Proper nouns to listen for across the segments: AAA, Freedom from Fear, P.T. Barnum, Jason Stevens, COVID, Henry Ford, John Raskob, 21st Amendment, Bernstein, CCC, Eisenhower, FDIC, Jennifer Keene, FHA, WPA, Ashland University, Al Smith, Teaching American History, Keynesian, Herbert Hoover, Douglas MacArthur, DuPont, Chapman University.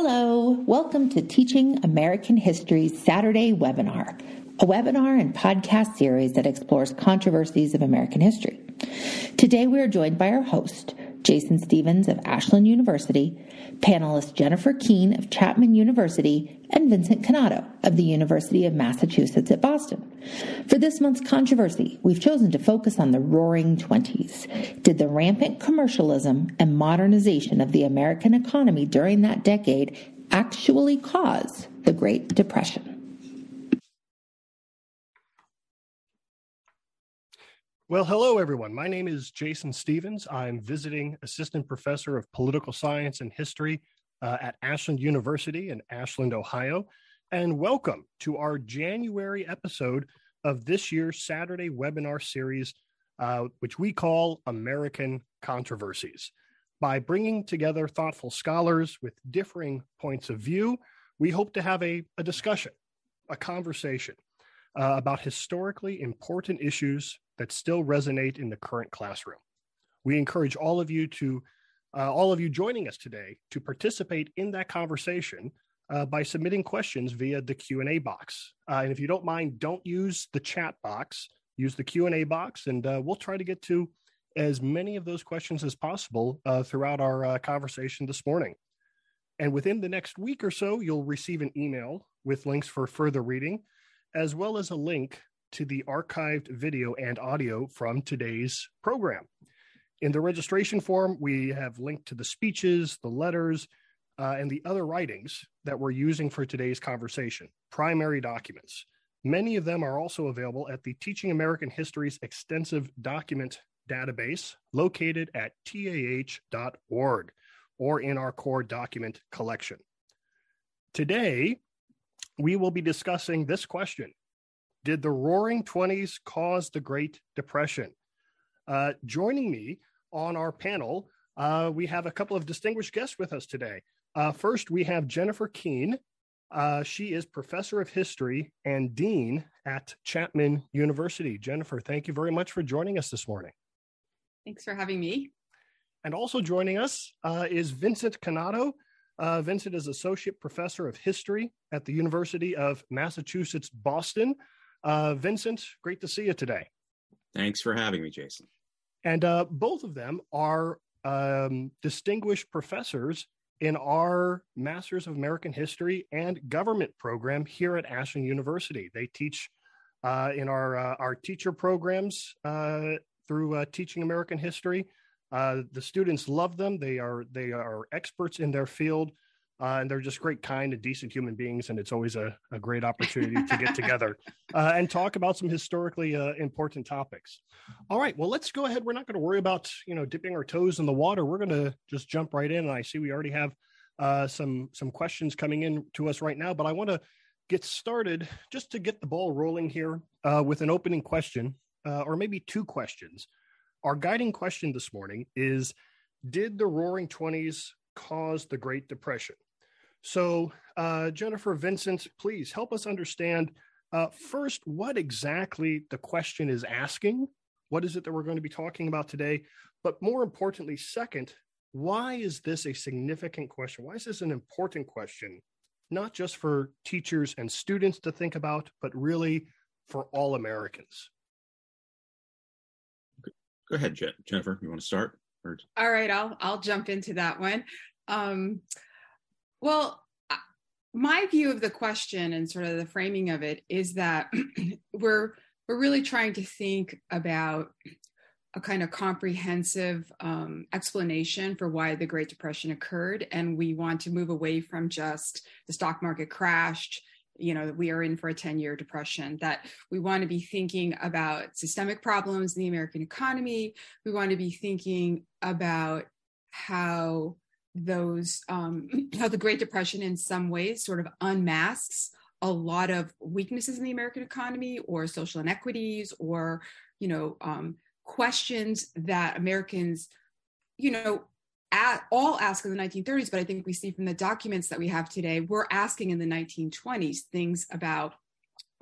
Hello, welcome to Teaching American History's Saturday webinar, a webinar and podcast series that explores controversies of American history. Today we are joined by our host, Jason Stevens of Ashland University, panelists Jennifer Keene of Chapman University, and Vincent Canato of the University of Massachusetts at Boston. For this month's controversy, we've chosen to focus on the Roaring Twenties. Did the rampant commercialism and modernization of the American economy during that decade actually cause the Great Depression? Well, hello, everyone. My name is Jason Stevens. I'm visiting assistant professor of political science and history at Ashland University in Ashland, Ohio. And welcome to our January episode of this year's Saturday webinar series, which we call American Controversies. By bringing together thoughtful scholars with differing points of view, we hope to have a discussion, a conversation about historically important issues that still resonate in the current classroom. We encourage all of you to, joining us today to participate in that conversation by submitting questions via the Q&A box. And if you don't mind, don't use the chat box, use the Q&A box, and we'll try to get to as many of those questions as possible throughout our conversation this morning. And within the next week or so, you'll receive an email with links for further reading, as well as a link to the archived video and audio from today's program. In the registration form, we have linked to the speeches, the letters, and the other writings that we're using for today's conversation, primary documents. Many of them are also available at the Teaching American History's extensive document database located at tah.org or in our core document collection. Today, we will be discussing this question. Did the Roaring Twenties cause the Great Depression? Joining me on our panel, we have a couple of distinguished guests with us today. First, we have Jennifer Keene. She is professor of history and dean at Chapman University. Jennifer, thank you very much for joining us this morning. Thanks for having me. And also joining us is Vincent Canato. Vincent is associate professor of history at the University of Massachusetts, Boston. Vincent, great to see you today. Thanks for having me, Jason. And both of them are distinguished professors in our Masters of American History and Government program here at Ashland University. They teach in our teacher programs through Teaching American History. The students love them. They are experts in their field. And they're just great, kind, and decent human beings, and it's always a great opportunity to get together and talk about some historically important topics. All right, well, let's go ahead. We're not going to worry about, dipping our toes in the water. We're going to just jump right in, and I see we already have some questions coming in to us right now, but I want to get started just to get the ball rolling here with an opening question, or maybe two questions. Our guiding question this morning is, did the Roaring Twenties cause the Great Depression? So, Jennifer, Vincent, please help us understand, first, what exactly the question is asking. What is it that we're going to be talking about today? But more importantly, second, why is this a significant question? Why is this an important question, not just for teachers and students to think about, but really for all Americans? Go ahead, Jennifer. You want to start? All right, I'll jump into that one. Well, my view of the question and sort of the framing of it is that we're really trying to think about a kind of comprehensive explanation for why the Great Depression occurred, and we want to move away from just the stock market crashed. We are in for a 10-year depression, that we want to be thinking about systemic problems in the American economy. We want to be thinking about how those, how the Great Depression in some ways sort of unmasks a lot of weaknesses in the American economy or social inequities or, questions that Americans, all ask in the 1930s, but I think we see from the documents that we have today, we're asking in the 1920s things about,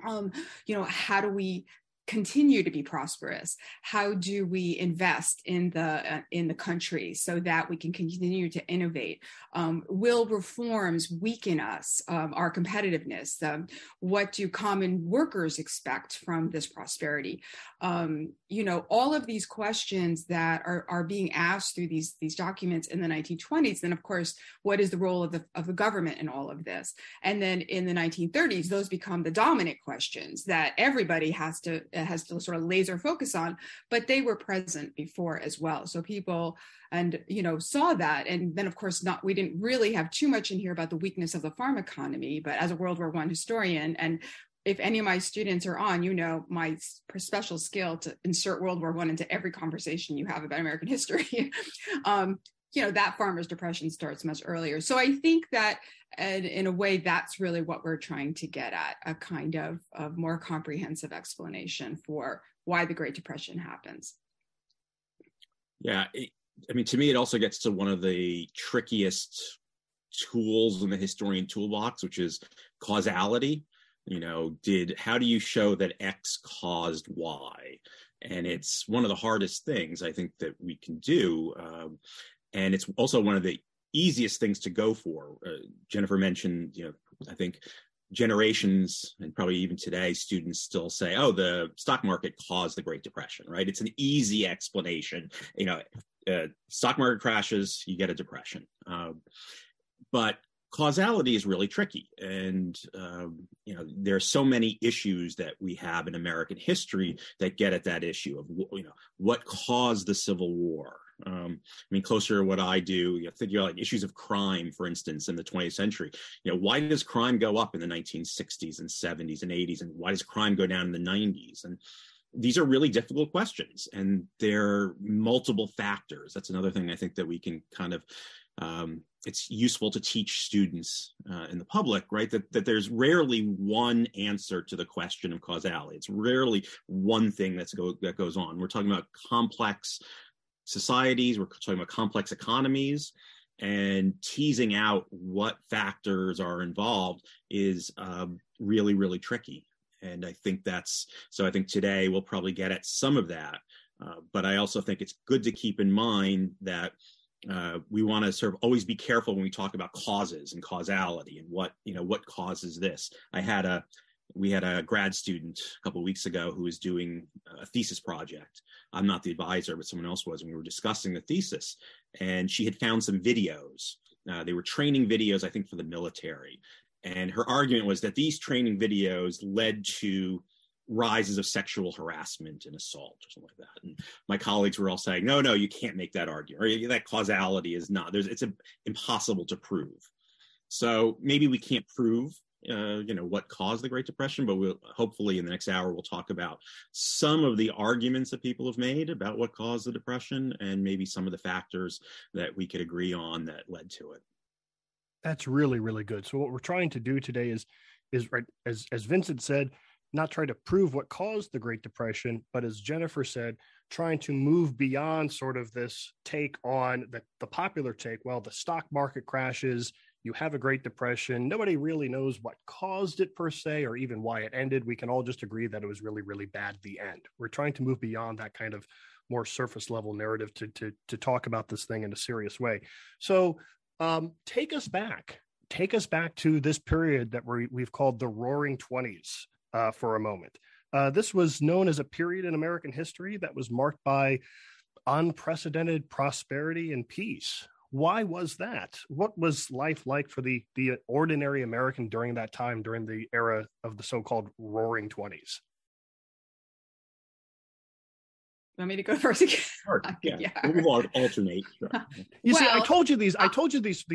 how do we continue to be prosperous? How do we invest in the country so that we can continue to innovate? Will reforms weaken us, our competitiveness? What do common workers expect from this prosperity? You know, all of these questions that are being asked through these documents in the 1920s. And of course, what is the role of the government in all of this? And then in the 1930s, those become the dominant questions that everybody has to sort of laser focus on, but they were present before as well. So people, and you know, saw that. And then of course we didn't really have too much in here about the weakness of the farm economy, but as a World War I historian, and if any of my students are on, you know, my special skill to insert World War I into every conversation you have about American history, you know, that farmer's depression starts much earlier. So I think that in a way, that's really what we're trying to get at, a kind of more comprehensive explanation for why the Great Depression happens. Yeah, to me, it also gets to one of the trickiest tools in the historian toolbox, which is causality. You know, how do you show that X caused Y? And it's one of the hardest things I think that we can do. And it's also one of the easiest things to go for. Jennifer mentioned, you know, I think generations and probably even today, students still say, oh, the stock market caused the Great Depression, right? It's an easy explanation. You know, stock market crashes, you get a depression. But causality is really tricky. And, you know, there are so many issues that we have in American history that get at that issue of, you know, what caused the Civil War? Closer to what I do, you know, thinking about like issues of crime, for instance, in the 20th century. You know, why does crime go up in the 1960s and 70s and 80s? And why does crime go down in the 90s? And these are really difficult questions. And there are multiple factors. That's another thing I think that we can kind of, it's useful to teach students in the public, right? That there's rarely one answer to the question of causality. It's rarely one thing that goes on. We're talking about complex societies, we're talking about complex economies, and teasing out what factors are involved is really, really tricky. And I think I think today we'll probably get at some of that. But I also think it's good to keep in mind that we want to sort of always be careful when we talk about causes and causality and what causes this. We had a grad student a couple of weeks ago who was doing a thesis project. I'm not the advisor, but someone else was, and we were discussing the thesis. And she had found some videos. They were training videos, I think, for the military. And her argument was that these training videos led to rises of sexual harassment and assault or something like that. And my colleagues were all saying, no, you can't make that argument. Or that causality is not. It's impossible to prove. So maybe we can't prove what caused the Great Depression, but we'll hopefully in the next hour we'll talk about some of the arguments that people have made about what caused the Depression and maybe some of the factors that we could agree on that led to it. That's really, really good. So what we're trying to do today is right, as Vincent said, not try to prove what caused the Great Depression, but as Jennifer said, trying to move beyond sort of this take on the popular take, well, the stock market crashes, you have a Great Depression. Nobody really knows what caused it per se, or even why it ended. We can all just agree that it was really, really bad at the end. We're trying to move beyond that kind of more surface level narrative to talk about this thing in a serious way. So take us back to this period that we've called the Roaring 20s for a moment. This was known as a period in American history that was marked by unprecedented prosperity and peace. Why was that? What was life like for the ordinary American during that time, during the era of the so-called Roaring 20s? Want me to go first again? Sure. Yeah. We'll alternate. Sure. See, I told you these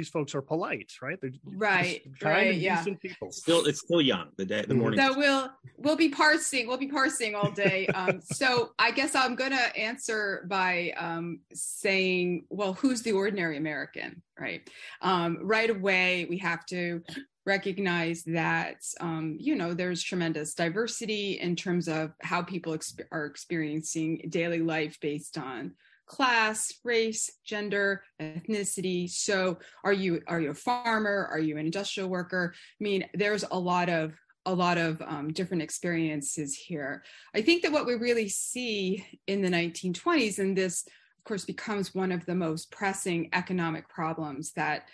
folks are polite, right? They're kind and decent people. It's still young. The morning. So we'll be parsing all day. So I guess I'm gonna answer by saying, well, who's the ordinary American, right? Right away, we have to recognize that, there's tremendous diversity in terms of how people are experiencing daily life based on class, race, gender, ethnicity. So are you a farmer? Are you an industrial worker? I mean, there's a lot of a lot of different experiences here. I think that what we really see in the 1920s, and this, of course, becomes one of the most pressing economic problems that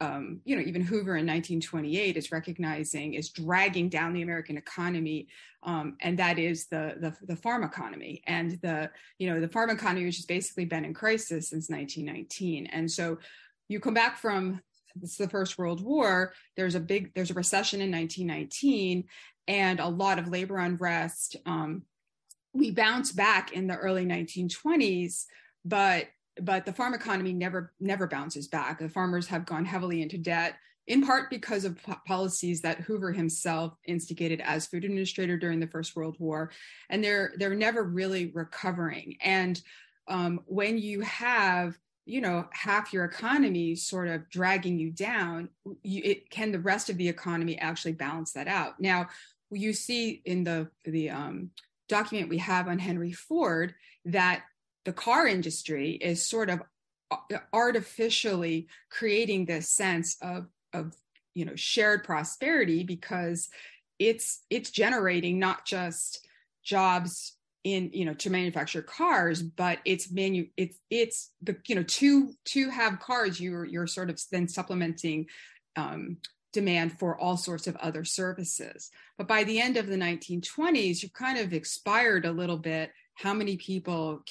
even Hoover in 1928 is recognizing is dragging down the American economy, and that is the farm economy. And the farm economy, which has basically been in crisis since 1919. And so you come back from the First World War. There's a recession in 1919, and a lot of labor unrest. We bounce back in the early 1920s, but the farm economy never bounces back. The farmers have gone heavily into debt, in part because of policies that Hoover himself instigated as food administrator during the First World War, and they're never really recovering. And when you have half your economy sort of dragging you down, can the rest of the economy actually balance that out? Now, you see in the document we have on Henry Ford that the car industry is sort of artificially creating this sense of shared prosperity, because it's generating not just jobs in, to manufacture cars, but to have cars, you're sort of then supplementing demand for all sorts of other services. But by the end of the 1920s, you've kind of expired a little bit. How many people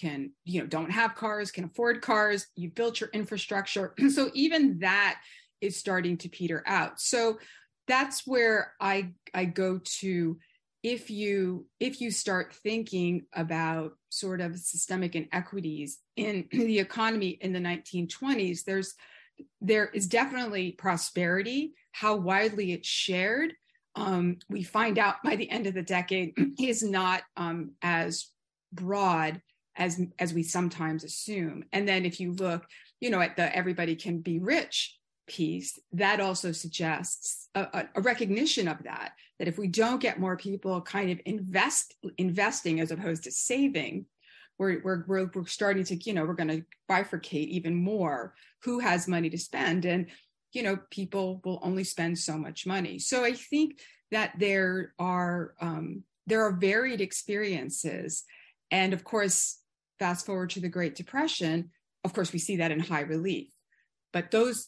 don't have cars, can afford cars? You built your infrastructure. So even that is starting to peter out. So that's where I go to, if you start thinking about sort of systemic inequities in the economy in the 1920s, there is definitely prosperity. How widely it's shared, we find out by the end of the decade, is not as broad as we sometimes assume. And then if you look, at the everybody can be rich piece, that also suggests a recognition of that if we don't get more people kind of investing as opposed to saving, we're starting to, we're going to bifurcate even more who has money to spend. And, people will only spend so much money. So I think that there are varied experiences. And of course, fast forward to the Great Depression, of course, we see that in high relief. But those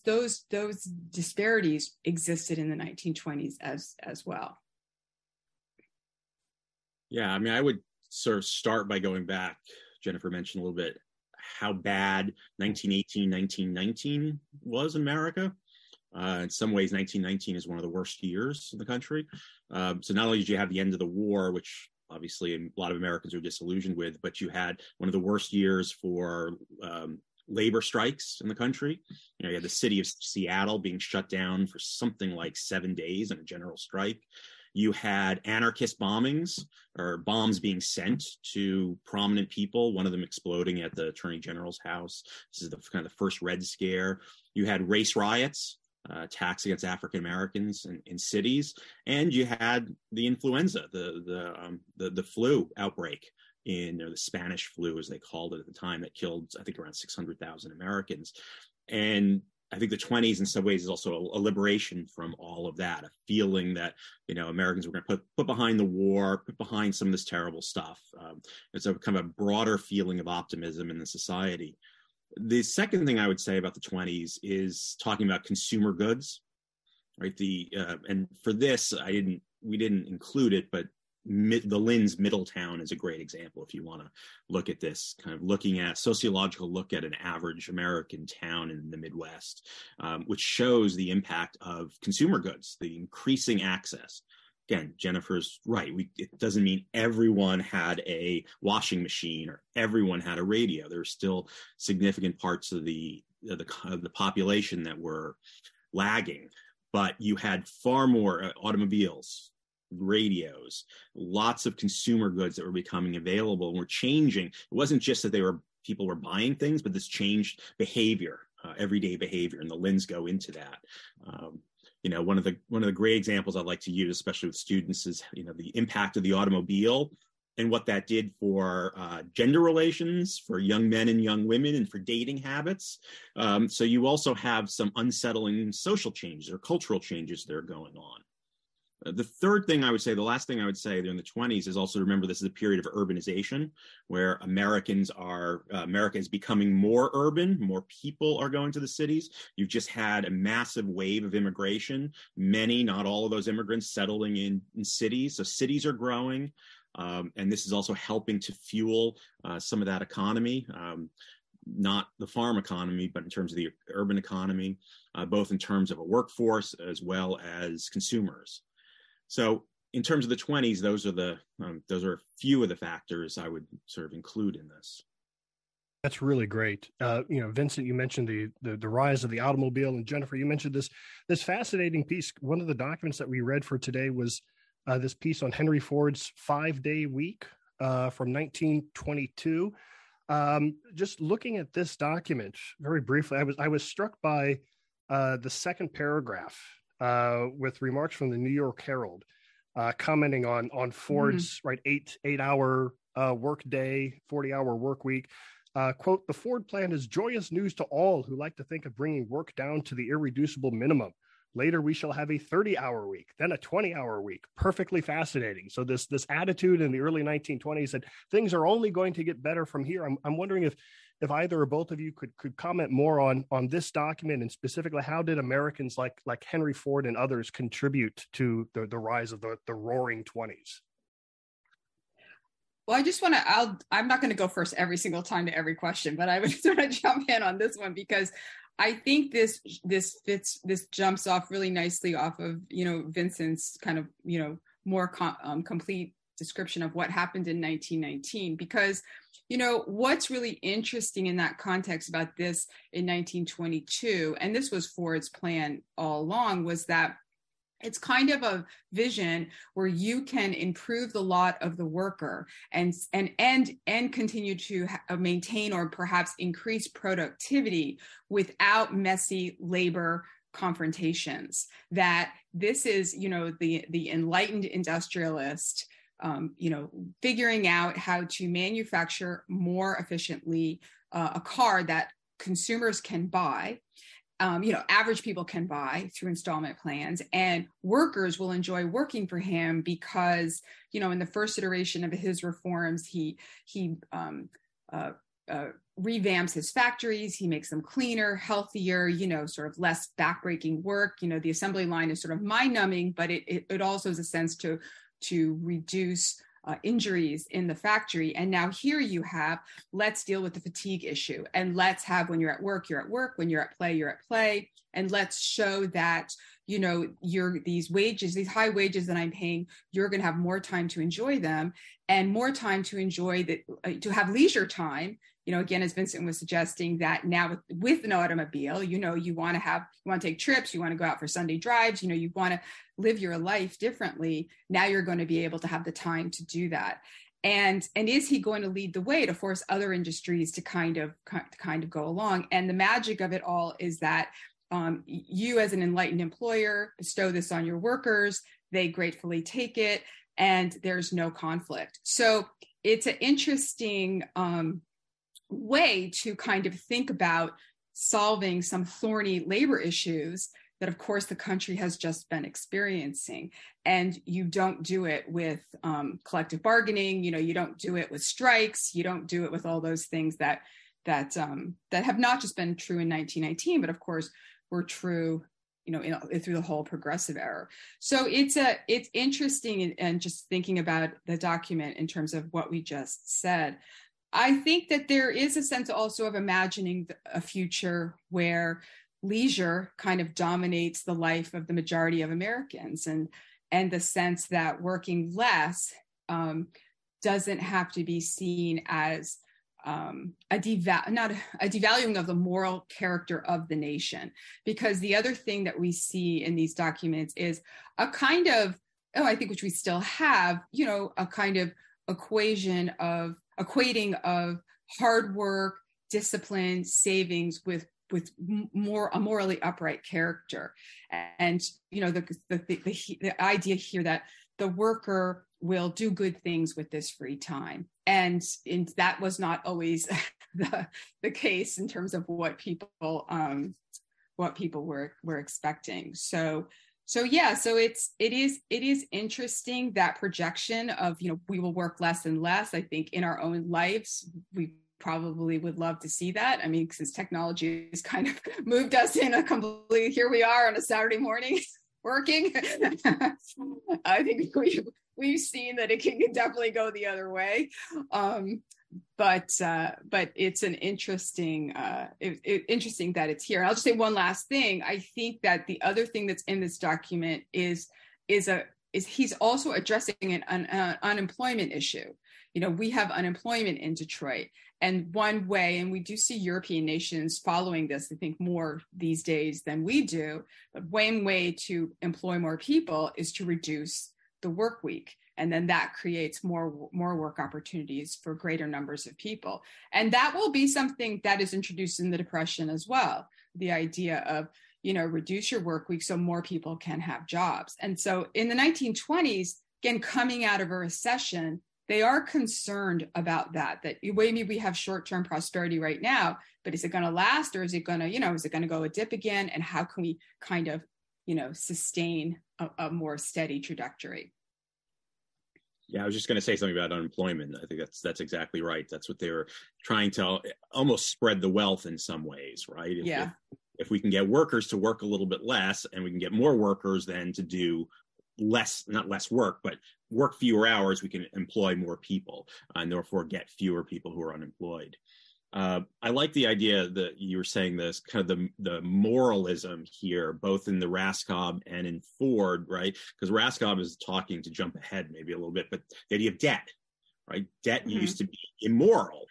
disparities existed in the 1920s as well. Yeah, I mean, I would sort of start by going back. Jennifer mentioned a little bit how bad 1918, 1919 was in America. In some ways, 1919 is one of the worst years in the country. So not only did you have the end of the war, which obviously a lot of Americans are disillusioned with, but you had one of the worst years for labor strikes in the country. You had the city of Seattle being shut down for something like 7 days in a general strike. You had anarchist bombings, or bombs being sent to prominent people, one of them exploding at the Attorney General's house. This is the first Red Scare. You had race riots, attacks against African Americans in cities, and you had the influenza, the flu outbreak in the Spanish flu, as they called it at the time, that killed I think around 600,000 Americans. And I think the 20s in some ways is also a liberation from all of that, a feeling that Americans were going to put behind the war, put behind some of this terrible stuff. It's a kind of a broader feeling of optimism in the society. The second thing I would say about the 20s is talking about consumer goods, right? And for this, we didn't include it, but the Lynn's Middletown is a great example if you want to look at this, kind of looking at sociological look at an average American town in the Midwest, which shows the impact of consumer goods, the increasing access. Again, Jennifer's right. It doesn't mean everyone had a washing machine or everyone had a radio. There were still significant parts of the population that were lagging, but you had far more automobiles, radios, lots of consumer goods that were becoming available and were changing. It wasn't just that people were buying things, but this changed behavior, everyday behavior, and the Lynn's go into that. One of the great examples I like to use, especially with students, is the impact of the automobile and what that did for gender relations, for young men and young women, and for dating habits. So you also have some unsettling social changes or cultural changes that are going on. The third thing I would say, the last thing I would say there in the 20s is also remember this is a period of urbanization where America is becoming more urban, more people are going to the cities. You've just had a massive wave of immigration. Many, not all of those immigrants settling in cities. So cities are growing. And this is also helping to fuel some of that economy. Not the farm economy, but in terms of the urban economy, both in terms of a workforce as well as consumers. So in terms of the 20s, those are a few of the factors I would sort of include in this. That's really great. Vincent, you mentioned the rise of the automobile, and Jennifer, you mentioned this fascinating piece. One of the documents that we read for today was this piece on Henry Ford's 5-day week from 1922. Just looking at this document very briefly, I was struck by the second paragraph with remarks from the New York Herald commenting on Ford's mm-hmm. right 8-hour work day, 40-hour work week. Quote, "The Ford plan is joyous news to all who like to think of bringing work down to the irreducible minimum. Later, we shall have a 30-hour week, then a 20-hour week." Perfectly fascinating. So this attitude in the early 1920s that things are only going to get better from here. I'm wondering if either or both of you could comment more on this document, and specifically how did Americans like Henry Ford and others contribute to the rise of the Roaring 20s? Well, I'm not going to go first every single time to every question, but I would sort of jump in on this one because I think this jumps off really nicely off of, Vincent's kind of, more complete description of what happened in 1919, because, what's really interesting in that context about this in 1922, and this was Ford's plan all along, was that it's kind of a vision where you can improve the lot of the worker and continue to maintain or perhaps increase productivity without messy labor confrontations. That this is, the enlightened industrialist, figuring out how to manufacture more efficiently a car that consumers can buy. Average people can buy through installment plans, and workers will enjoy working for him because, in the first iteration of his reforms, he revamps his factories. He makes them cleaner, healthier, sort of less backbreaking work. The assembly line is sort of mind-numbing, but it also is a sense to reduce injuries in the factory. And now here you have, let's deal with the fatigue issue, and let's have, when you're at work, when you're at play, and let's show that, these high wages that I'm paying, you're going to have more time to enjoy them and more time to enjoy that, to have leisure time. Again, as Vincent was suggesting, that now with an automobile, you want to take trips, you want to go out for Sunday drives, you want to live your life differently. Now you're going to be able to have the time to do that. And is he going to lead the way to force other industries to kind of go along? And the magic of it all is that you as an enlightened employer bestow this on your workers, they gratefully take it, and there's no conflict. So it's an interesting way to kind of think about solving some thorny labor issues that, of course, the country has just been experiencing. And you don't do it with collective bargaining, you don't do it with strikes, you don't do it with all those things that have not just been true in 1919, but of course were true, through the whole progressive era. So it's interesting, and just thinking about the document in terms of what we just said. I think that there is a sense also of imagining a future where leisure kind of dominates the life of the majority of Americans, and the sense that working less doesn't have to be seen as not a devaluing of the moral character of the nation. Because the other thing that we see in these documents is a kind of, I think, which we still have, a kind of equating of hard work, discipline, savings with more a morally upright character. And the idea here that the worker will do good things with this free time, and that was not always the case in terms of what people were expecting. So So yeah, so it is interesting, that projection of, you know, we will work less and less. I think in our own lives, we probably would love to see that. I mean, since technology has kind of moved us in a completely, here we are on a Saturday morning working. I think we've seen that it can definitely go the other way. But it's an interesting that it's here. I'll just say one last thing. I think that the other thing that's in this document is he's also addressing an unemployment issue. You know, we have unemployment in Detroit, and one way, and we do see European nations following this, I think more these days than we do, but one way to employ more people is to reduce the work week. And then that creates more work opportunities for greater numbers of people. And that will be something that is introduced in the Depression as well. The idea of, you know, reduce your work week so more people can have jobs. And so in the 1920s, again, coming out of a recession, they are concerned about that maybe we have short-term prosperity right now, but is it going to last, or is it going to go a dip again? And how can we kind of, you know, sustain a more steady trajectory? Yeah, I was just going to say something about unemployment. I think that's exactly right. That's what they were trying to almost spread the wealth in some ways, right? If we can get workers to work a little bit less, and we can get more workers then to do less, not less work, but work fewer hours, we can employ more people and therefore get fewer people who are unemployed. I like the idea that you were saying, this kind of the moralism here, both in the Raskob and in Ford, right? Because Raskob is talking, to jump ahead maybe a little bit, but the idea of debt, right? Debt used to be immoral,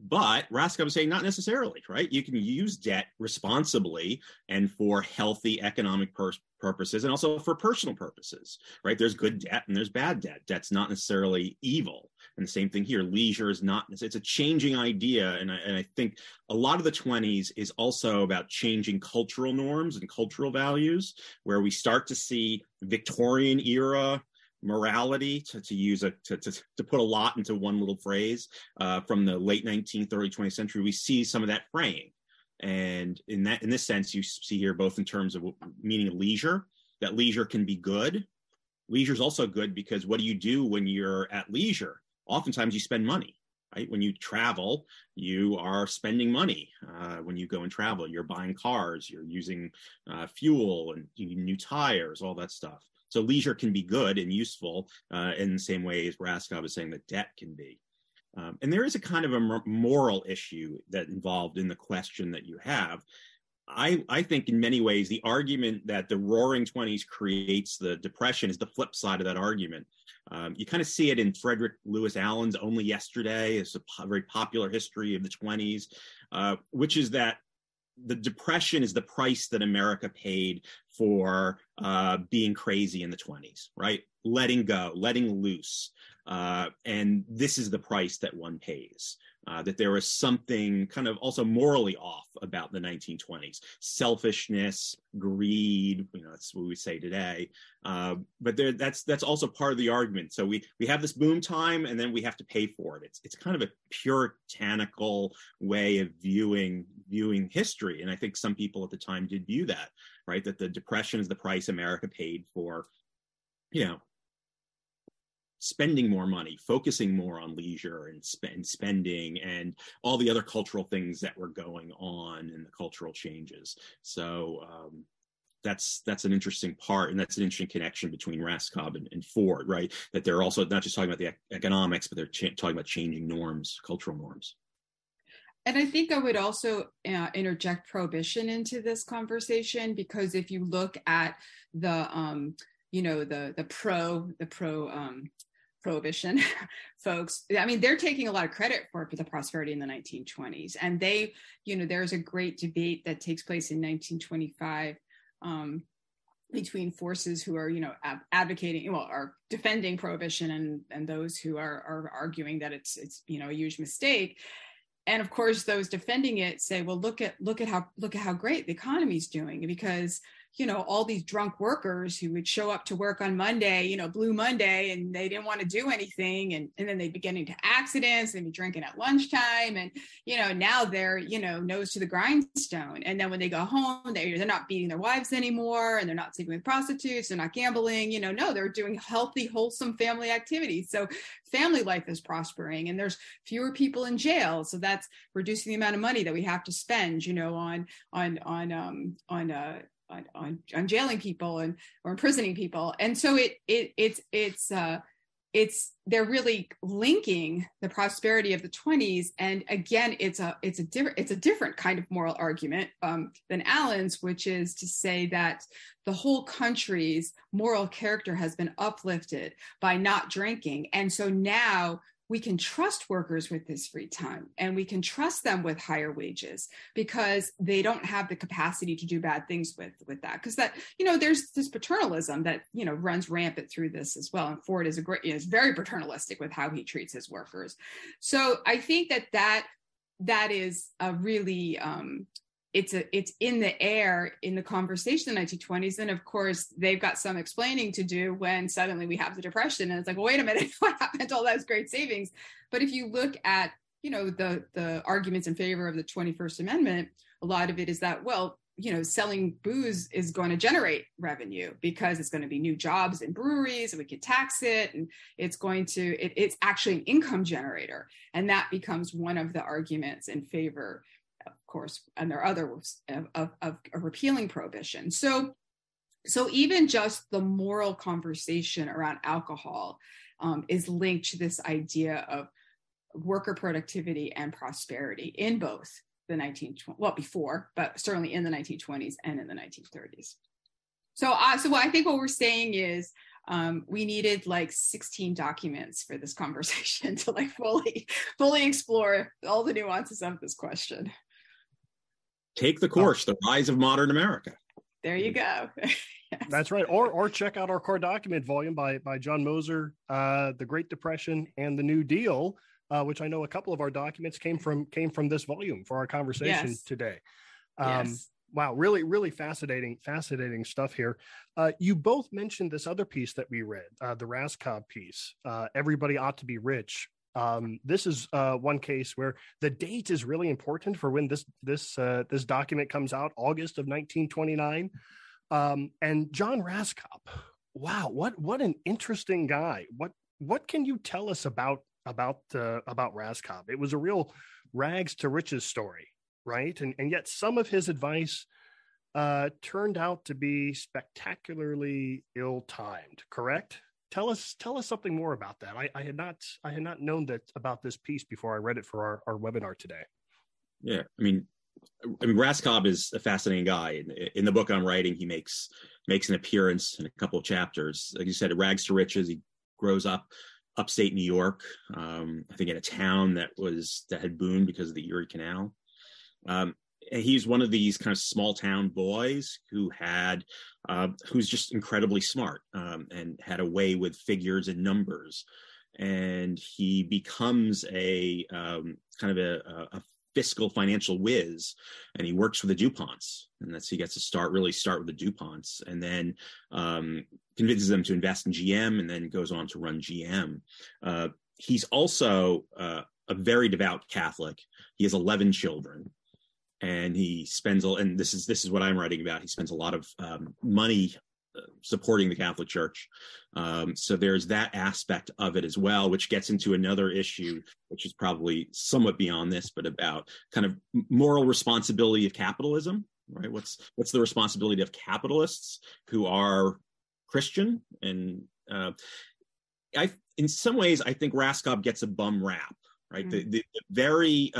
but Raskob is saying not necessarily, right? You can use debt responsibly and for healthy economic purposes, and also for personal purposes, right? There's good debt and there's bad debt. Debt's not necessarily evil. And the same thing here, leisure is not, it's a changing idea. And I think a lot of the 20s is also about changing cultural norms and cultural values, where we start to see Victorian era morality, to put a lot into one little phrase, from the late 19th, early 20th century. We see some of that fraying. And in this sense, you see here, both in terms of meaning of leisure, that leisure can be good. Leisure is also good, because what do you do when you're at leisure? Oftentimes you spend money, right? When you travel, you are spending money. When you go and travel, you're buying cars, you're using fuel and new tires, all that stuff. So leisure can be good and useful in the same way as Raskob is saying that debt can be. And there is a kind of a moral issue that involved in the question that you have. I think in many ways, the argument that the Roaring 20s creates the Depression is the flip side of that argument. You kind of see it in Frederick Lewis Allen's Only Yesterday. It's a very popular history of the 20s, which is that the Depression is the price that America paid for being crazy in the 20s, right? Letting go, letting loose. And this is the price that one pays, that there was something kind of also morally off about the 1920s, selfishness, greed, you know, that's what we say today. But there, that's also part of the argument. So we have this boom time, and then we have to pay for it. It's kind of a puritanical way of viewing history. And I think some people at the time did view that, right? That the Depression is the price America paid for, you know, spending more money, focusing more on leisure and spending, and all the other cultural things that were going on and the cultural changes. So that's an interesting part, and that's an interesting connection between Raskob and Ford, right? That they're also not just talking about the economics, but they're talking about changing norms, cultural norms. And I think I would also interject prohibition into this conversation, because if you look at the prohibition folks, I mean, they're taking a lot of credit for the prosperity in the 1920s. And they, you know, there's a great debate that takes place in 1925 between forces who are, you know, advocating, well, are defending prohibition, and those who are arguing that it's, you know, a huge mistake. And of course, those defending it say, well, look at how great the economy's doing, because, you know, all these drunk workers who would show up to work on Monday, you know, Blue Monday, and they didn't want to do anything. And then they'd be getting into accidents, they'd be drinking at lunchtime. And, you know, now they're, you know, nose to the grindstone. And then when they go home, they're not beating their wives anymore, and they're not sleeping with prostitutes, they're not gambling, you know, no, they're doing healthy, wholesome family activities. So family life is prospering, and there's fewer people in jail. So that's reducing the amount of money that we have to spend, you know, on jailing people and or imprisoning people. And so they're really linking the prosperity of the 20s. And again, it's a different kind of moral argument than Allen's, which is to say that the whole country's moral character has been uplifted by not drinking. And so now we can trust workers with this free time, and we can trust them with higher wages because they don't have the capacity to do bad things with that. Because that, you know, there's this paternalism that, you know, runs rampant through this as well. And Ford is is very paternalistic with how he treats his workers. So I think that is a really, it's in the air in the conversation in the 1920s. And of course, they've got some explaining to do when suddenly we have the Depression. And it's like, well, wait a minute, what happened to all those great savings? But if you look at, you know, the arguments in favor of the 21st Amendment, a lot of it is that, well, you know, selling booze is going to generate revenue because it's going to be new jobs in breweries, and we can tax it, and it's actually an income generator. And that becomes one of the arguments in favor, of course, and there are others of repealing prohibition. So even just the moral conversation around alcohol is linked to this idea of worker productivity and prosperity in both the 1920s, well, before, but certainly in the 1920s and in the 1930s. So I think what we're saying is, we needed like 16 documents for this conversation to like fully explore all the nuances of this question. Take the course, The Rise of Modern America. There you go. Yes. That's right. Or check out our core document volume by John Moser, The Great Depression and the New Deal, which I know a couple of our documents came from this volume for our conversation today. Yes. Wow. Really, really fascinating stuff here. You both mentioned this other piece that we read, the Raskob piece, Everybody Ought to Be Rich. This is one case where the date is really important for when this document comes out, August of 1929. And John Raskob, wow, what an interesting guy. What can you tell us about Raskob? It was a real rags to riches story, right? And yet some of his advice turned out to be spectacularly ill-timed, correct? Tell us something more about that. I had not known that about this piece before I read it for our webinar today. Yeah, I mean, Raskob is a fascinating guy. In the book I'm writing, he makes an appearance in a couple of chapters. Like you said, rags to riches. He grows up upstate New York, I think in a town that had boomed because of the Erie Canal. And he's one of these kind of small town boys who's just incredibly smart and had a way with figures and numbers. And he becomes a kind of a fiscal financial whiz, and he works for the DuPonts. And he gets to really start with the DuPonts, and then convinces them to invest in GM, and then goes on to run GM. He's also a very devout Catholic. He has 11 children. And he spends, and this is what I'm writing about, he spends a lot of money supporting the Catholic Church. So there's that aspect of it as well, which gets into another issue, which is probably somewhat beyond this, but about kind of moral responsibility of capitalism, right? What's the responsibility of capitalists who are Christian? And in some ways, I think Raskob gets a bum rap, right? Mm-hmm. The very...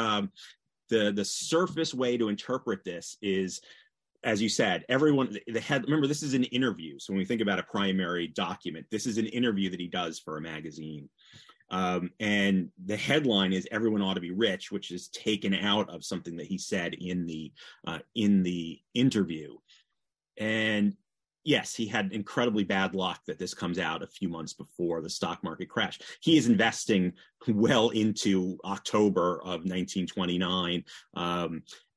The surface way to interpret this is, as you said, everyone, remember, this is an interview. So when we think about a primary document, this is an interview that he does for a magazine. And the headline is "Everyone Ought to Be Rich," which is taken out of something that he said in the interview. And yes, he had incredibly bad luck that this comes out a few months before the stock market crash. He is investing well into October of 1929.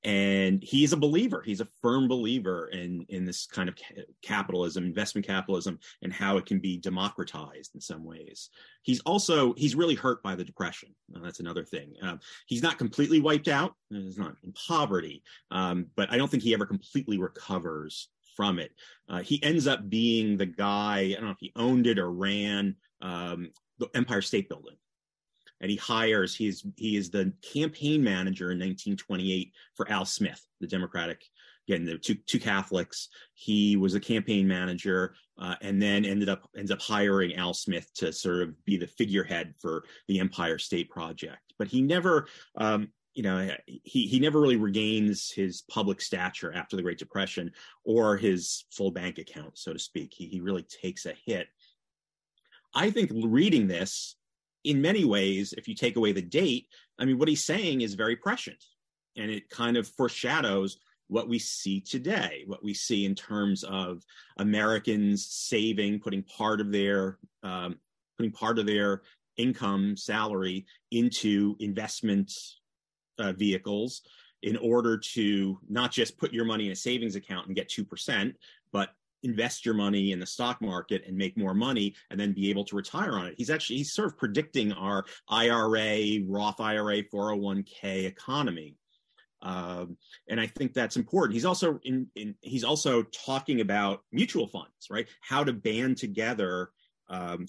And he's a believer. He's a firm believer in this kind of capitalism, investment capitalism, and how it can be democratized in some ways. He's really hurt by the Depression. That's another thing. He's not completely wiped out. He's not in poverty, but I don't think he ever completely recovers from it. He ends up being the guy, I don't know if he owned it or ran the Empire State Building. And he is the campaign manager in 1928 for Al Smith, the Democratic, again, the two Catholics. He was a campaign manager and then ends up hiring Al Smith to sort of be the figurehead for the Empire State Project. But he never, he never really regains his public stature after the Great Depression or his full bank account, so to speak. He really takes a hit. I think reading this, in many ways, if you take away the date, I mean, what he's saying is very prescient, and it kind of foreshadows what we see today, what we see in terms of Americans saving, putting part of their income, salary into investment vehicles in order to not just put your money in a savings account and get 2%, but invest your money in the stock market and make more money and then be able to retire on it. He's sort of predicting our IRA, Roth IRA, 401k economy. And I think that's important. He's also he's also talking about mutual funds, right? How to band together, how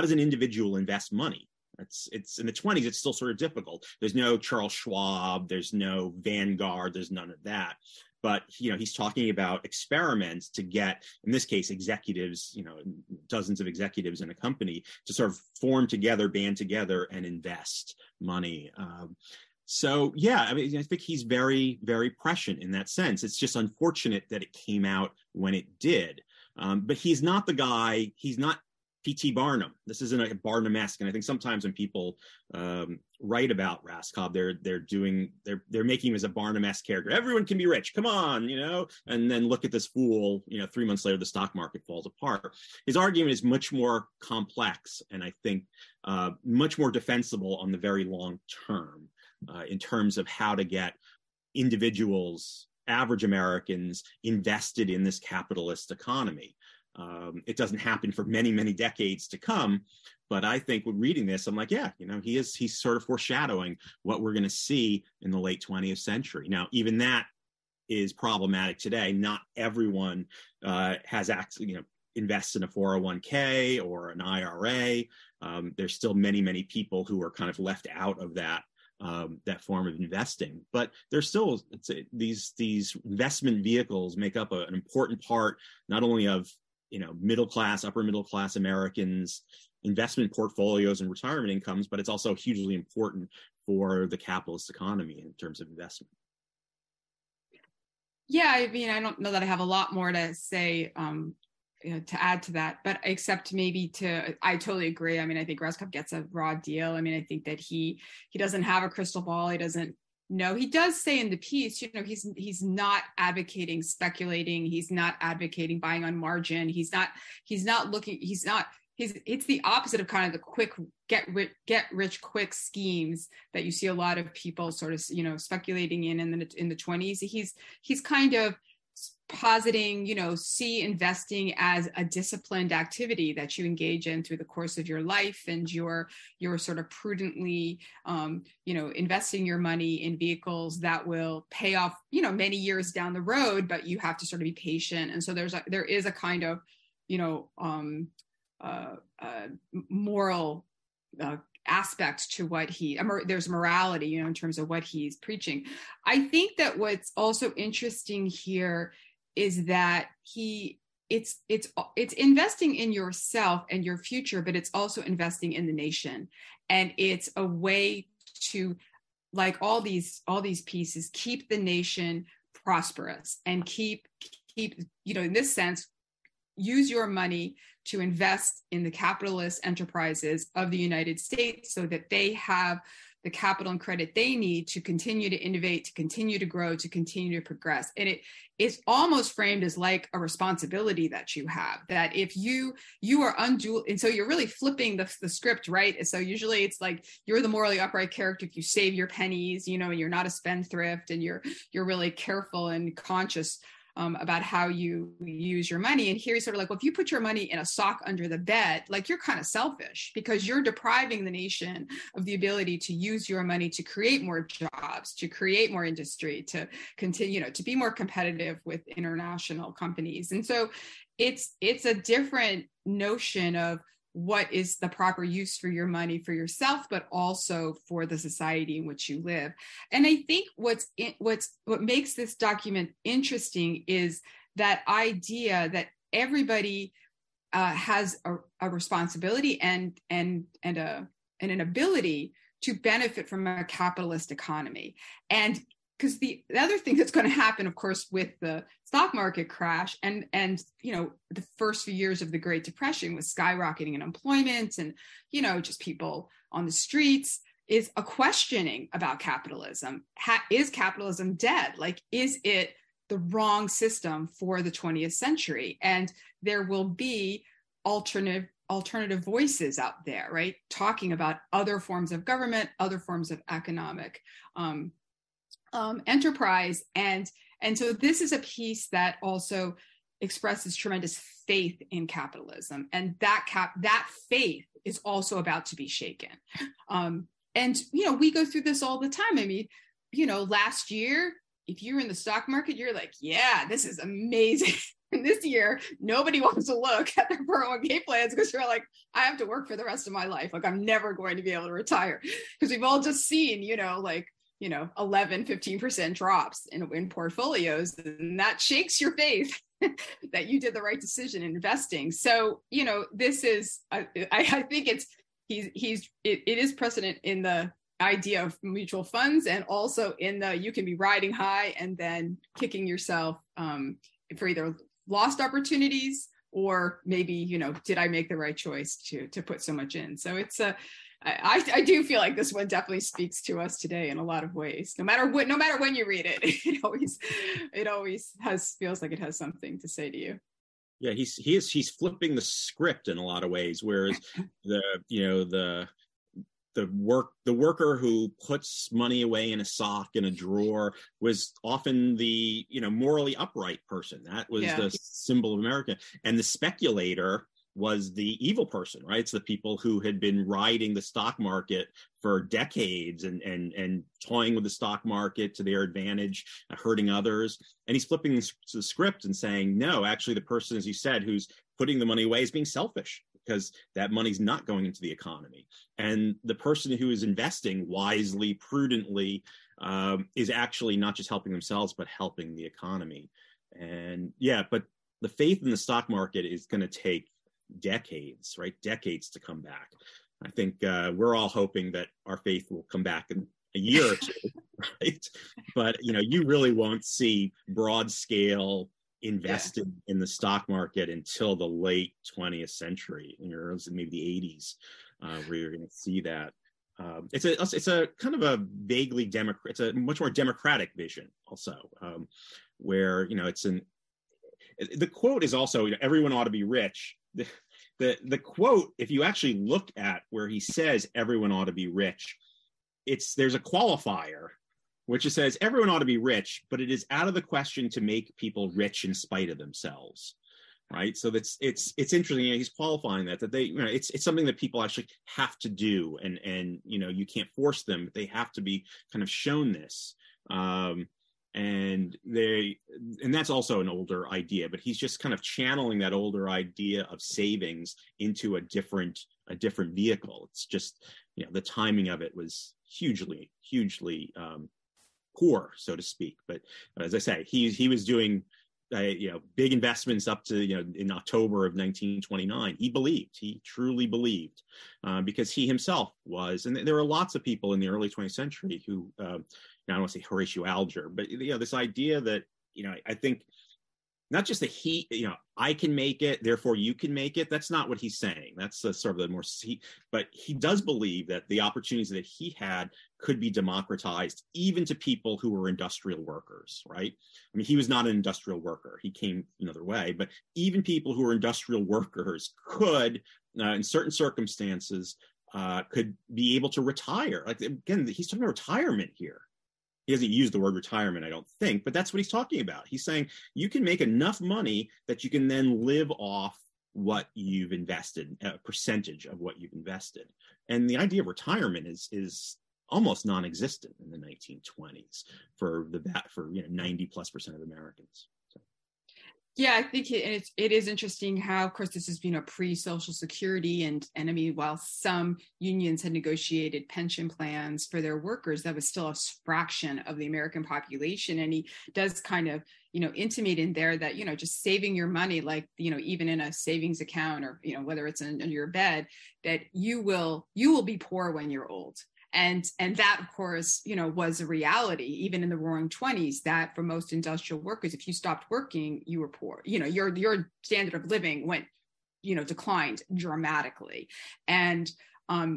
does an individual invest money? It's in the 20s, it's still sort of difficult. There's no Charles Schwab, there's no Vanguard, there's none of that. But, he's talking about experiments to get, in this case, executives, dozens of executives in a company to sort of form together, band together and invest money. I think he's very, very prescient in that sense. It's just unfortunate that it came out when it did. But he's not the guy, he's not P.T. Barnum. This isn't a Barnum-esque, and I think sometimes when people write about Raskob, they're making him as a Barnum-esque character. Everyone can be rich, come on, and then look at this fool, 3 months later the stock market falls apart. His argument is much more complex, and I think much more defensible on the very long term in terms of how to get individuals, average Americans, invested in this capitalist economy. It doesn't happen for many, many decades to come, but I think with reading this, I'm like, he's sort of foreshadowing what we're going to see in the late 20th century. Now, even that is problematic today. Not everyone has actually, invests in a 401k or an IRA. There's still many, many people who are kind of left out of that form of investing, but there's still these investment vehicles make up an important part, not only of middle class, upper middle class Americans' investment portfolios and retirement incomes, but it's also hugely important for the capitalist economy in terms of investment. Yeah, I mean, I don't know that I have a lot more to say, to add to that, but except maybe I totally agree. I mean, I think Raskob gets a raw deal. I mean, I think that he doesn't have a crystal ball. He doesn't know. He does say in the piece, he's not advocating speculating. He's not advocating buying on margin. It's the opposite of kind of the quick get rich quick schemes that you see a lot of people sort of, speculating in the 20s. He's kind of positing, see investing as a disciplined activity that you engage in through the course of your life, and you're sort of prudently, investing your money in vehicles that will pay off, many years down the road, but you have to sort of be patient. And so there is a kind of, moral aspects to what there's morality, in terms of what he's preaching. I think that what's also interesting here is that it's investing in yourself and your future, but it's also investing in the nation. And it's a way to, like all these pieces, keep the nation prosperous and keep, in this sense, use your money to invest in the capitalist enterprises of the United States so that they have the capital and credit they need to continue to innovate, to continue to grow, to continue to progress. And it's almost framed as like a responsibility that you have, that if you are unduly, and so you're really flipping the script, right? So usually it's like, you're the morally upright character if you save your pennies, you know, and you're not a spendthrift and you're really careful and conscious about how you use your money. And here he's sort of like, well, if you put your money in a sock under the bed, like you're kind of selfish because you're depriving the nation of the ability to use your money to create more jobs, to create more industry, to continue, you know, to be more competitive with international companies. And so it's a different notion of what is the proper use for your money for yourself, but also for the society in which you live. And I think what makes this document interesting is that idea that everybody has a responsibility and an ability to benefit from a capitalist economy. And because the other thing that's going to happen, of course, with the stock market crash and you know, the first few years of the Great Depression with skyrocketing unemployment and, you know, just people on the streets, is a questioning about capitalism. Is capitalism dead? Like, is it the wrong system for the 20th century? And there will be alternative voices out there, right? Talking about other forms of government, other forms of economic enterprise. And so this is a piece that also expresses tremendous faith in capitalism, and that faith is also about to be shaken. And, you know, we go through this all the time. I mean, you know, last year, if you were in the stock market, you're like, yeah, this is amazing. And this year, nobody wants to look at their 401k plans because you're like, I have to work for the rest of my life. Like, I'm never going to be able to retire, because we've all just seen, you know, like, you know, 11, 15% drops in portfolios, and that shakes your faith that you did the right decision in investing. So, you know, this is, I think it is precedent in the idea of mutual funds, and also in the, you can be riding high and then kicking yourself for either lost opportunities or maybe, you know, did I make the right choice to put so much in? So it's a, I do feel like this one definitely speaks to us today in a lot of ways. No matter when you read it, it always feels like it has something to say to you. Yeah, he's flipping the script in a lot of ways. Whereas the worker who puts money away in a sock in a drawer was often the, you know, morally upright person. That was the symbol of America, and the speculator was the evil person, right? It's the people who had been riding the stock market for decades and toying with the stock market to their advantage, hurting others. And he's flipping the script and saying, no, actually the person, as you said, who's putting the money away is being selfish, because that money's not going into the economy. And the person who is investing wisely, prudently, is actually not just helping themselves, but helping the economy. And yeah, but the faith in the stock market is going to take decades to come back. I think we're all hoping that our faith will come back in a year or two, right? But you know, you really won't see broad scale investing in the stock market until the late 20th century, in maybe the 80s, where you're going to see that. It's a kind of a vaguely democratic, it's a much more democratic vision also, where, you know, the quote is also, you know, everyone ought to be rich. The quote, if you actually look at where he says everyone ought to be rich, there's a qualifier, which says everyone ought to be rich, but it is out of the question to make people rich in spite of themselves, right? So that's it's interesting. You know, he's qualifying that they, you know, it's something that people actually have to do, and you know, you can't force them, but they have to be kind of shown this. And that's also an older idea, but he's just kind of channeling that older idea of savings into a different vehicle. It's just, you know, the timing of it was hugely poor, so to speak. But as I say, he was doing you know, big investments up to, you know, in October of 1929. He truly believed because he himself was, and there were lots of people in the early 20th century who. I don't want to say Horatio Alger, but, you know, this idea that, you know, I think not just the he, you know, I can make it, therefore you can make it. That's not what he's saying. That's sort of the more, but he does believe that the opportunities that he had could be democratized even to people who were industrial workers, right? I mean, he was not an industrial worker. He came another way, but even people who were industrial workers could, in certain circumstances, could be able to retire. Like, again, he's talking about retirement here. He doesn't use the word retirement, I don't think, but that's what he's talking about. He's saying you can make enough money that you can then live off what you've invested, a percentage of what you've invested. And the idea of retirement is almost non-existent in the 1920s for 90+% of Americans. So. Yeah, I think it is interesting how, of course, this has been a pre-Social Security, and I mean, while some unions had negotiated pension plans for their workers, that was still a fraction of the American population. And he does kind of, intimate in there that, just saving your money, like, even in a savings account or, whether it's under your bed, that you will be poor when you're old. And that, of course, was a reality, even in the roaring 20s, that for most industrial workers, if you stopped working, you were poor. Your standard of living went, declined dramatically. And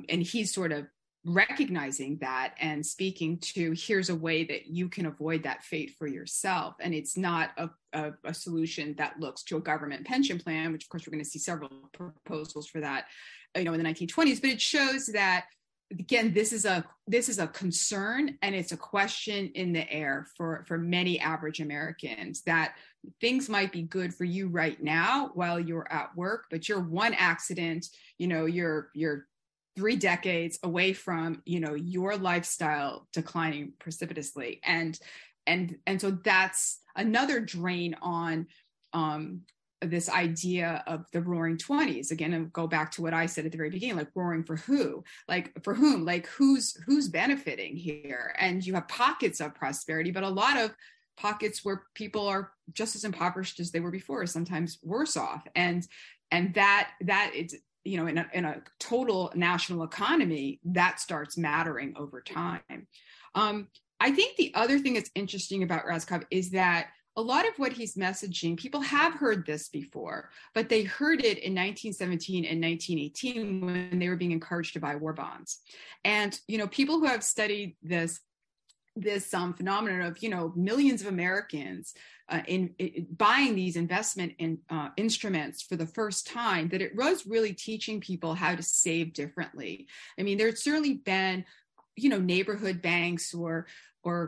he's sort of recognizing that and speaking to, here's a way that you can avoid that fate for yourself. And it's not a solution that looks to a government pension plan, which, of course, we're going to see several proposals for that, in the 1920s. But it shows that, again, this is a concern, and it's a question in the air for many average Americans, that things might be good for you right now while you're at work, but you're one accident, you're 3 decades away from, your lifestyle declining precipitously. And so that's another drain on this idea of the roaring 20s. Again, and go back to what I said at the very beginning, like roaring for who, like for whom, like who's benefiting here. And you have pockets of prosperity, but a lot of pockets where people are just as impoverished as they were before, or sometimes worse off. And that it's, in a total national economy, that starts mattering over time. I think the other thing that's interesting about Raskob is that a lot of what he's messaging, people have heard this before, but they heard it in 1917 and 1918 when they were being encouraged to buy war bonds. And, people who have studied this phenomenon of, millions of Americans in buying these investment instruments for the first time, that it was really teaching people how to save differently. I mean, there's certainly been, neighborhood banks or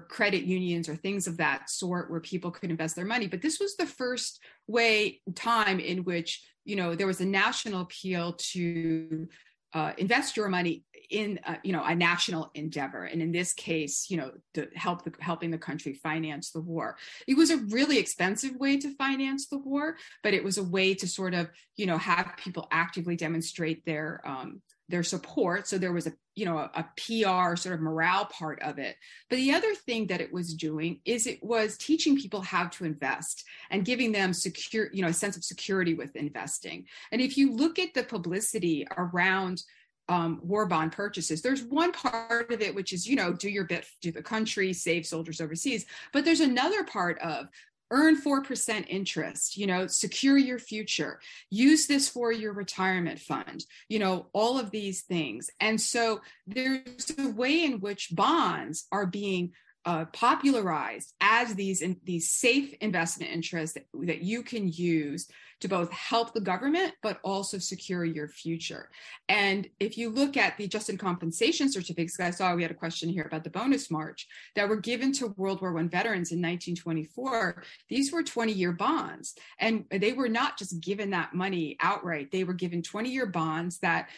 credit unions or things of that sort where people could invest their money. But this was the first time in which, there was a national appeal to invest your money in, a national endeavor. And in this case, to helping the country finance the war. It was a really expensive way to finance the war, but it was a way to sort of, have people actively demonstrate their support. So there was a PR sort of morale part of it. But the other thing that it was doing is it was teaching people how to invest and giving them secure, a sense of security with investing. And if you look at the publicity around war bond purchases, there's one part of it, which is, do your bit, do the country, save soldiers overseas. But there's another part of earn 4% interest, secure your future, use this for your retirement fund, all of these things. And so there's a way in which bonds are being popularized as these safe investment interests that you can use to both help the government, but also secure your future. And if you look at the just in compensation certificates, I saw we had a question here about the bonus march that were given to World War I veterans in 1924, these were 20-year bonds. And they were not just given that money outright, they were given 20-year bonds that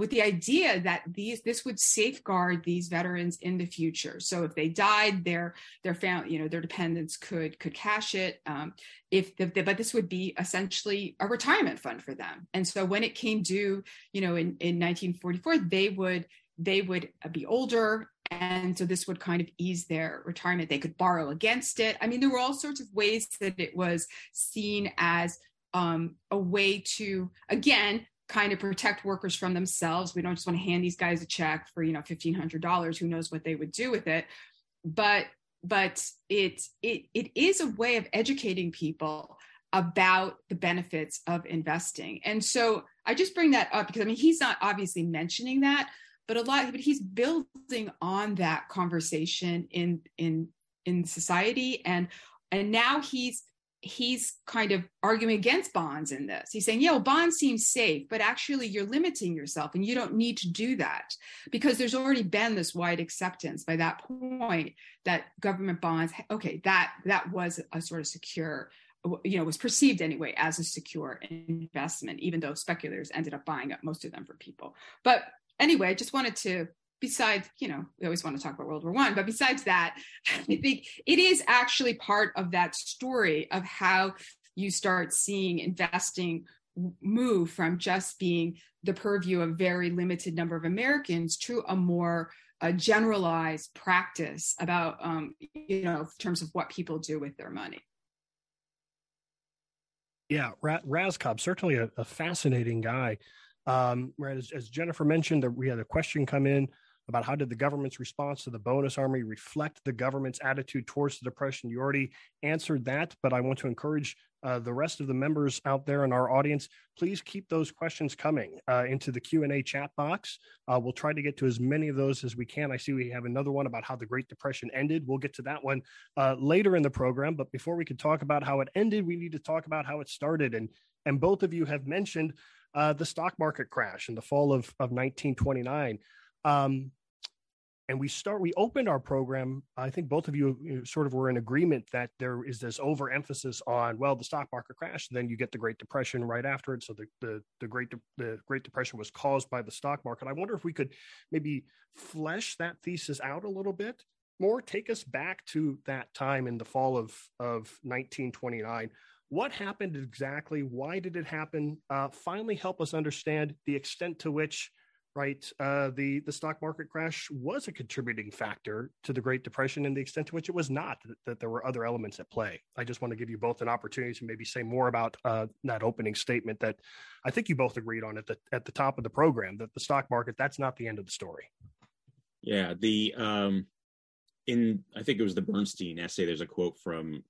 with the idea that this would safeguard these veterans in the future. So if they died, their family, their dependents could cash it. But this would be essentially a retirement fund for them. And so when it came due, in 1944, they would be older. And so this would kind of ease their retirement. They could borrow against it. I mean, there were all sorts of ways that it was seen as a way to, again, kind of protect workers from themselves. We don't just want to hand these guys a check for, $1,500. Who knows what they would do with it? But it is a way of educating people about the benefits of investing. And so I just bring that up because, I mean, he's not obviously mentioning that, but he's building on that conversation in society. And now he's kind of arguing against bonds in this. He's saying, yeah, well, bonds seem safe, but actually you're limiting yourself and you don't need to do that because there's already been this wide acceptance by that point that government bonds, okay, that was a sort of secure, you know, was perceived anyway as a secure investment, even though speculators ended up buying up most of them for people. But anyway, I just wanted to, besides, you know, we always want to talk about World War I, but besides that, I think it is actually part of that story of how you start seeing investing move from just being the purview of a very limited number of Americans to a more generalized practice about, you know, in terms of what people do with their money. Yeah, Raskob, certainly a fascinating guy. Right, as Jennifer mentioned, we had a question come in about how did the government's response to the Bonus Army reflect the government's attitude towards the Depression. You already answered that, but I want to encourage the rest of the members out there in our audience, please keep those questions coming into the Q&A chat box. We'll try to get to as many of those as we can. I see we have another one about how the Great Depression ended. We'll get to that one later in the program, but before we can talk about how it ended, we need to talk about how it started. And both of you have mentioned the stock market crash in the fall of 1929. And we opened our program. I think both of you sort of were in agreement that there is this overemphasis on, well, the stock market crash, then you get the Great Depression right after it. So the Great Depression was caused by the stock market. I wonder if we could maybe flesh that thesis out a little bit more, take us back to that time in the fall of 1929. What happened exactly? Why did it happen? Finally, help us understand the extent to which, right, the stock market crash was a contributing factor to the Great Depression, and the extent to which it was not. That there were other elements at play. I just want to give you both an opportunity to maybe say more about that opening statement that I think you both agreed on at the top of the program, that the stock market, that's not the end of the story. Yeah, I think it was the Bernstein essay. There's a quote from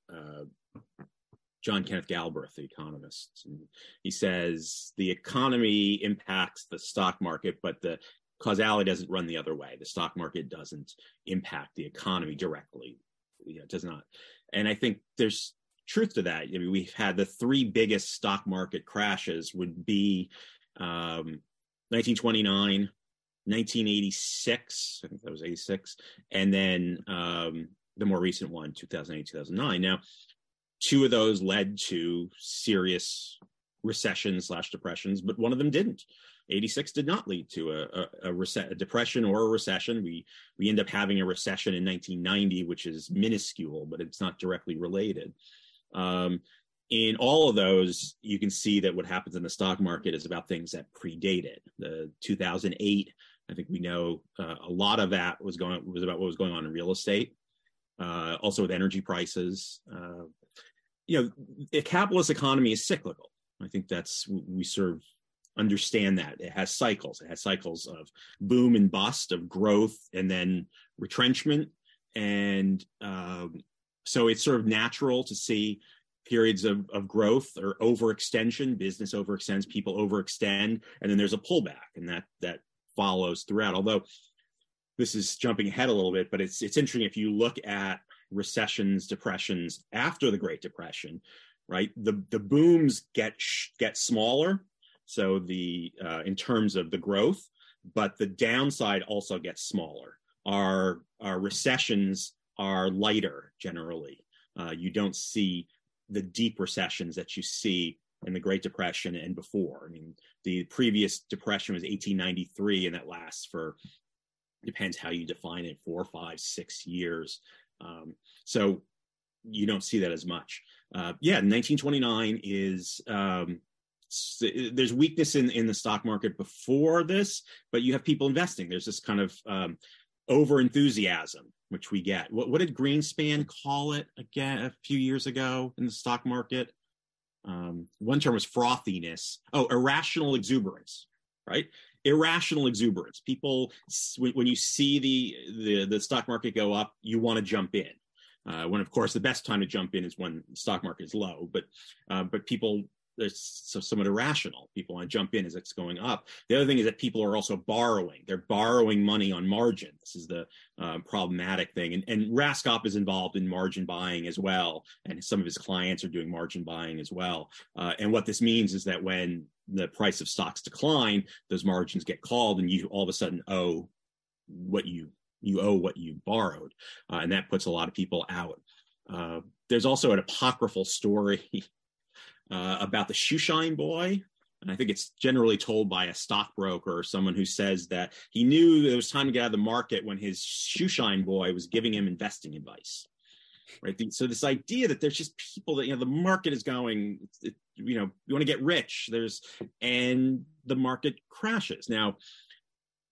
John Kenneth Galbraith, the economist. And he says, the economy impacts the stock market, but the causality doesn't run the other way. The stock market doesn't impact the economy directly. You know, it does not. And I think there's truth to that. I mean, we've had the three biggest stock market crashes would be 1929, 1986, I think that was 86, and then the more recent one, 2008, 2009. Now, two of those led to serious recessions/depressions, but one of them didn't. 86 did not lead to a depression or a recession. We end up having a recession in 1990, which is minuscule, but it's not directly related. In all of those, you can see that what happens in the stock market is about things that predate it. The 2008, I think we know a lot of that was about what was going on in real estate, also with energy prices. You know, the capitalist economy is cyclical. I think we sort of understand that. It has cycles. It has cycles of boom and bust, of growth, and then retrenchment. And so it's sort of natural to see periods of growth or overextension. Business overextends, people overextend, and then there's a pullback, and that follows throughout. Although this is jumping ahead a little bit, but it's interesting if you look at recessions, depressions after the Great Depression, right? The booms get smaller, so the in terms of the growth, but the downside also gets smaller. Our recessions are lighter generally. You don't see the deep recessions that you see in the Great Depression and before. I mean, the previous depression was 1893, and that lasts for, depends how you define it, 4, 5, 6 years. So you don't see that as much. 1929 is, there's weakness in the stock market before this, but you have people investing. There's this kind of overenthusiasm, which we get. What did Greenspan call it again a few years ago in the stock market? One term was frothiness. Oh, irrational exuberance, right? Irrational exuberance. People, when you see the stock market go up, you want to jump in. When, of course, the best time to jump in is when the stock market is low, but people, it's somewhat irrational. People want to jump in as it's going up. The other thing is that people are also borrowing. They're borrowing money on margin. This is the problematic thing. And Raskob is involved in margin buying as well. And some of his clients are doing margin buying as well. And what this means is that when the price of stocks decline, those margins get called and you all of a sudden owe what you owe what you borrowed. And that puts a lot of people out. There's also an apocryphal story about the shoeshine boy. And I think it's generally told by a stockbroker or someone who says that he knew it was time to get out of the market when his shoeshine boy was giving him investing advice. Right. So this idea that there's just people that, you know, the market is going, you know, you want to get rich, and the market crashes. Now,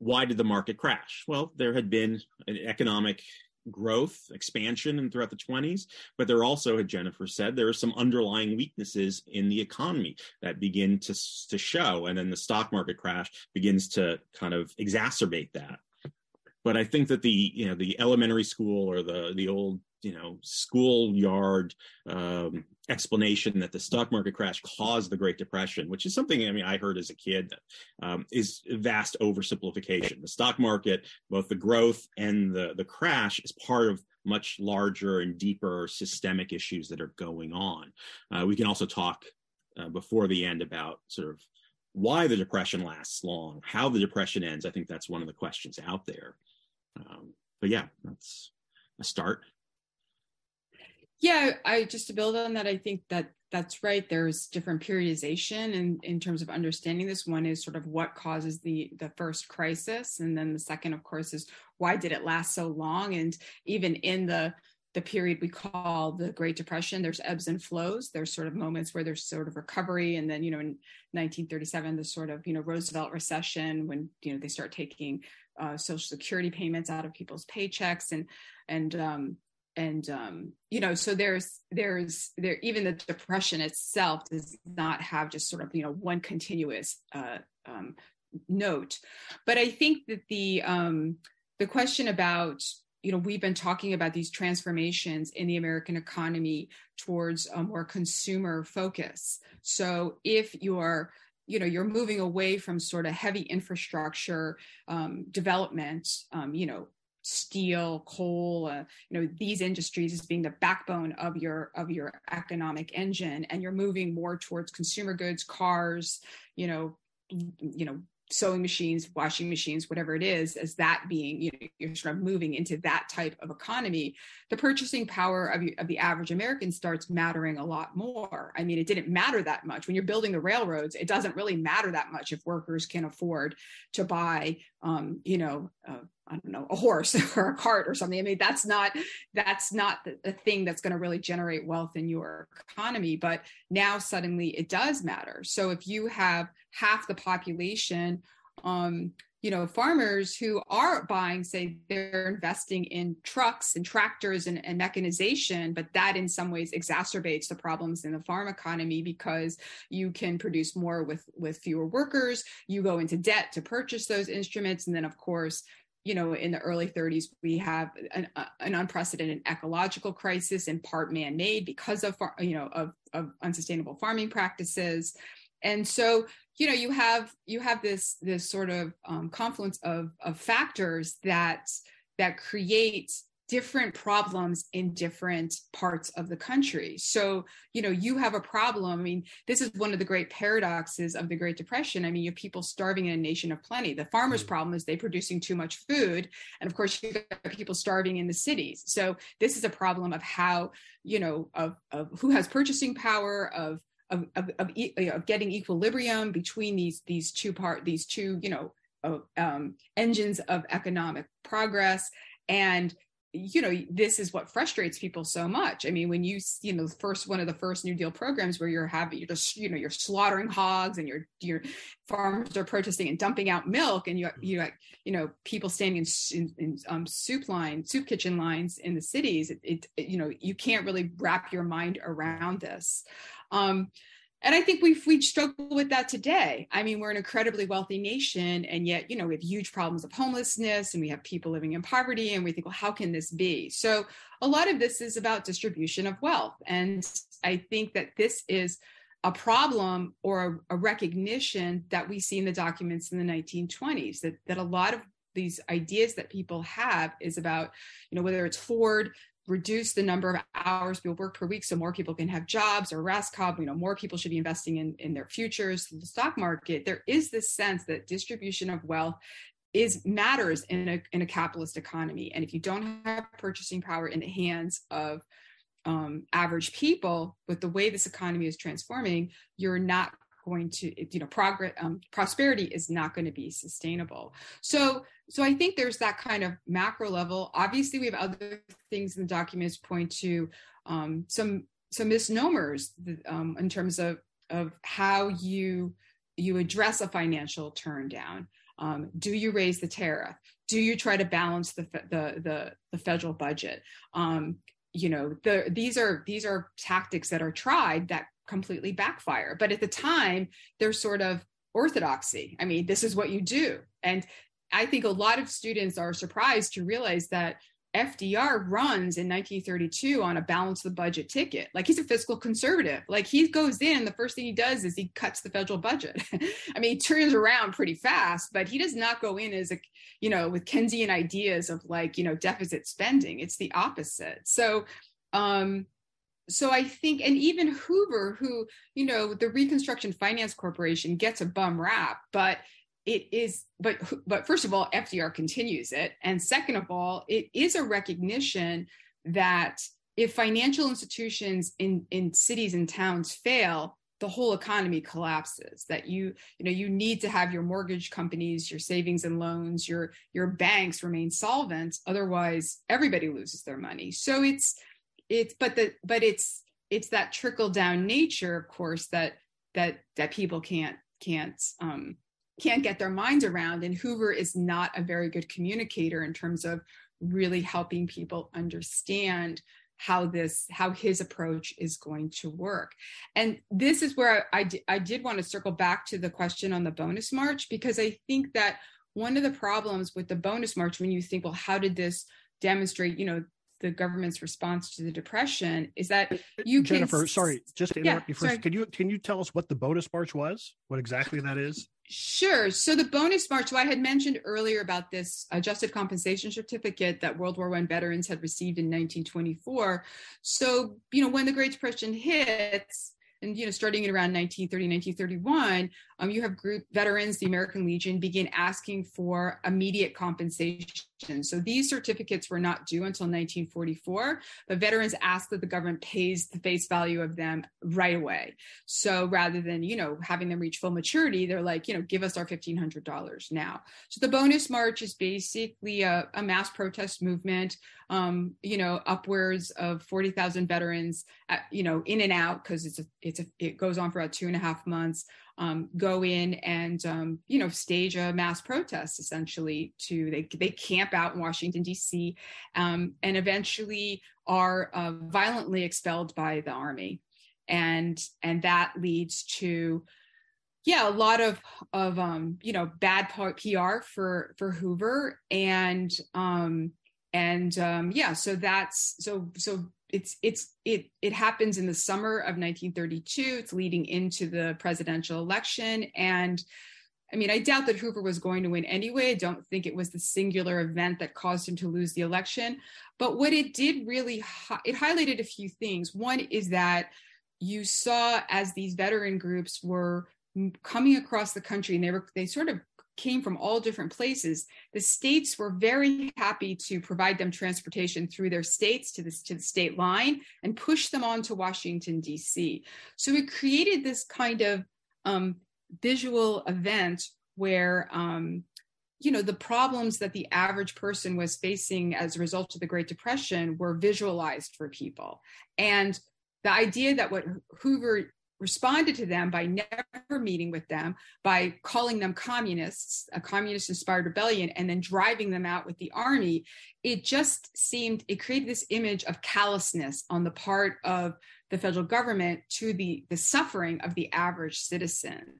why did the market crash? Well, there had been an economic growth, expansion, and throughout the 20s. But there also, as Jennifer said, there are some underlying weaknesses in the economy that begin to show. And then the stock market crash begins to kind of exacerbate that. But I think that the elementary school or the old, schoolyard explanation that the stock market crash caused the Great Depression, which is something, I heard as a kid, is vast oversimplification. The stock market, both the growth and the crash, is part of much larger and deeper systemic issues that are going on. We can also talk before the end about sort of why the Depression lasts long, how the Depression ends. I think that's one of the questions out there. But yeah, that's a start. Yeah, just to build on that, I think that's right. There's different periodization in terms of understanding this. One is sort of what causes the first crisis. And then the second, of course, is why did it last so long? And even in the period we call the Great Depression, there's ebbs and flows. There's sort of moments where there's sort of recovery. And then, in 1937, the sort of, Roosevelt recession, when, they start taking Social Security payments out of people's paychecks and so there's even the Depression itself does not have just sort of, one continuous note. But I think that the question about, we've been talking about these transformations in the American economy towards a more consumer focus. So if you're moving away from sort of heavy infrastructure development, steel, coal, these industries as being the backbone of your economic engine, and you're moving more towards consumer goods, cars, sewing machines, washing machines, whatever it is, as that being, you're sort of moving into that type of economy, the purchasing power of the average American starts mattering a lot more. It didn't matter that much. When you're building the railroads, it doesn't really matter that much if workers can afford to buy, a horse or a cart or something. That's not the thing that's going to really generate wealth in your economy. But now suddenly it does matter. So if you have half the population, farmers who are buying, say they're investing in trucks and tractors and mechanization, but that in some ways exacerbates the problems in the farm economy because you can produce more with fewer workers. You go into debt to purchase those instruments. And then, of course, in the early 30s, we have an unprecedented ecological crisis, in part man-made because of unsustainable farming practices. And so, you have this sort of confluence of factors that creates different problems in different parts of the country. So, you have a problem. This is one of the great paradoxes of the Great Depression. You have people starving in a nation of plenty. The farmers' problem is they're producing too much food. And of course, you got people starving in the cities. So this is a problem of how, of who has purchasing power, of getting equilibrium between these two engines of economic progress. And this is what frustrates people so much. When the first one of the first New Deal programs where you're slaughtering hogs and your farmers are protesting and dumping out milk, and you people standing in soup kitchen lines in the cities. It you can't really wrap your mind around this. And I think we struggle with that today. I mean, we're an incredibly wealthy nation, and yet, you know, we have huge problems of homelessness, and we have people living in poverty, and we think, well, how can this be? So a lot of this is about distribution of wealth. And I think that this is a problem or a recognition that we see in the documents in the 1920s, that a lot of these ideas that people have is about, you know, whether it's Ford, reduce the number of hours people work per week so more people can have jobs, or Raskob, you know, more people should be investing in their futures, the stock market. There is this sense that distribution of wealth matters in a capitalist economy. And if you don't have purchasing power in the hands of average people, with the way this economy is transforming, you're not going to, you know, prosperity is not going to be sustainable. So I think there's that kind of macro level. Obviously, we have other things in the documents point to some misnomers in terms of how you address a financial turndown. Do you raise the tariff? Do you try to balance the federal budget? You know, these are tactics that are tried that completely backfire. But at the time, they're sort of orthodoxy. I mean, this is what you do. And I think a lot of students are surprised to realize that FDR runs in 1932 on a balance the budget ticket. Like, he's a fiscal conservative. Like, he goes in, the first thing he does is he cuts the federal budget. I mean, he turns around pretty fast, but he does not go in as a, you know, with Keynesian ideas of, like, you know, deficit spending. It's the opposite. So I think, and even Hoover, who, you know, the Reconstruction Finance Corporation gets a bum rap, but it is, but first of all, FDR continues it. And second of all, it is a recognition that if financial institutions in cities and towns fail, the whole economy collapses, that you need to have your mortgage companies, your savings and loans, your banks remain solvent. Otherwise, everybody loses their money. So it's that trickle down nature, of course, that people can't get their minds around. And Hoover is not a very good communicator in terms of really helping people understand how his approach is going to work. And this is where I did want to circle back to the question on the bonus march, because I think that one of the problems with the bonus march, when you think, well, how did this demonstrate, you know, the government's response to the Depression, is that you can— Jennifer, sorry, just to interrupt you first. Sorry. Can you tell us what the bonus march was? What exactly that is? Sure. So the bonus march, so I had mentioned earlier about this adjusted compensation certificate that World War I veterans had received in 1924. So, you know, when the Great Depression hits, and, you know, starting at around 1930, 1931, you have group veterans, the American Legion, begin asking for immediate compensation. So these certificates were not due until 1944, but veterans ask that the government pays the face value of them right away. So rather than, you know, having them reach full maturity, they're like, you know, give us our $1,500 now. So the bonus march is basically a mass protest movement, you know, upwards of 40,000 veterans, you know, in and out, because it goes on for about 2.5 months, go in and, you know, stage a mass protest, essentially, they camp out in Washington, D.C., and eventually are violently expelled by the army. And that leads to, a lot of you know, bad PR for Hoover. So that's, so it happens in the summer of 1932. It's leading into the presidential election. And I mean, I doubt that Hoover was going to win anyway. I don't think it was the singular event that caused him to lose the election. But what it did really, it highlighted a few things. One is that you saw, as these veteran groups were coming across the country, and they sort of came from all different places, the states were very happy to provide them transportation through their states to the state line and push them on to Washington, D.C. So it created this kind of visual event where, you know, the problems that the average person was facing as a result of the Great Depression were visualized for people. And the idea that what Hoover responded to them by never meeting with them, by calling them communists, a communist-inspired rebellion, and then driving them out with the army. It just seemed, it created this image of callousness on the part of the federal government to the suffering of the average citizen.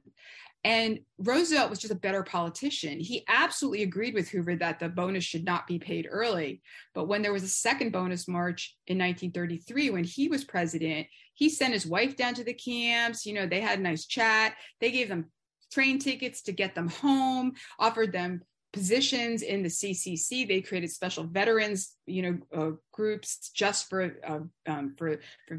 And Roosevelt was just a better politician. He absolutely agreed with Hoover that the bonus should not be paid early. But when there was a second bonus march in 1933, when he was president, he sent his wife down to the camps. You know, they had a nice chat. They gave them train tickets to get them home, offered them positions in the CCC. They created special veterans, groups just for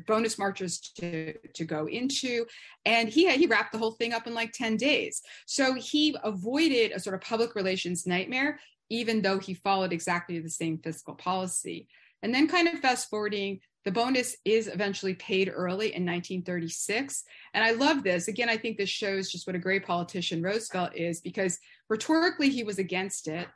bonus marchers to go into. And he wrapped the whole thing up in like 10 days. So he avoided a sort of public relations nightmare, even though he followed exactly the same fiscal policy. And then kind of fast forwarding, the bonus is eventually paid early in 1936. And I love this. Again, I think this shows just what a great politician Roosevelt is, because rhetorically, he was against it.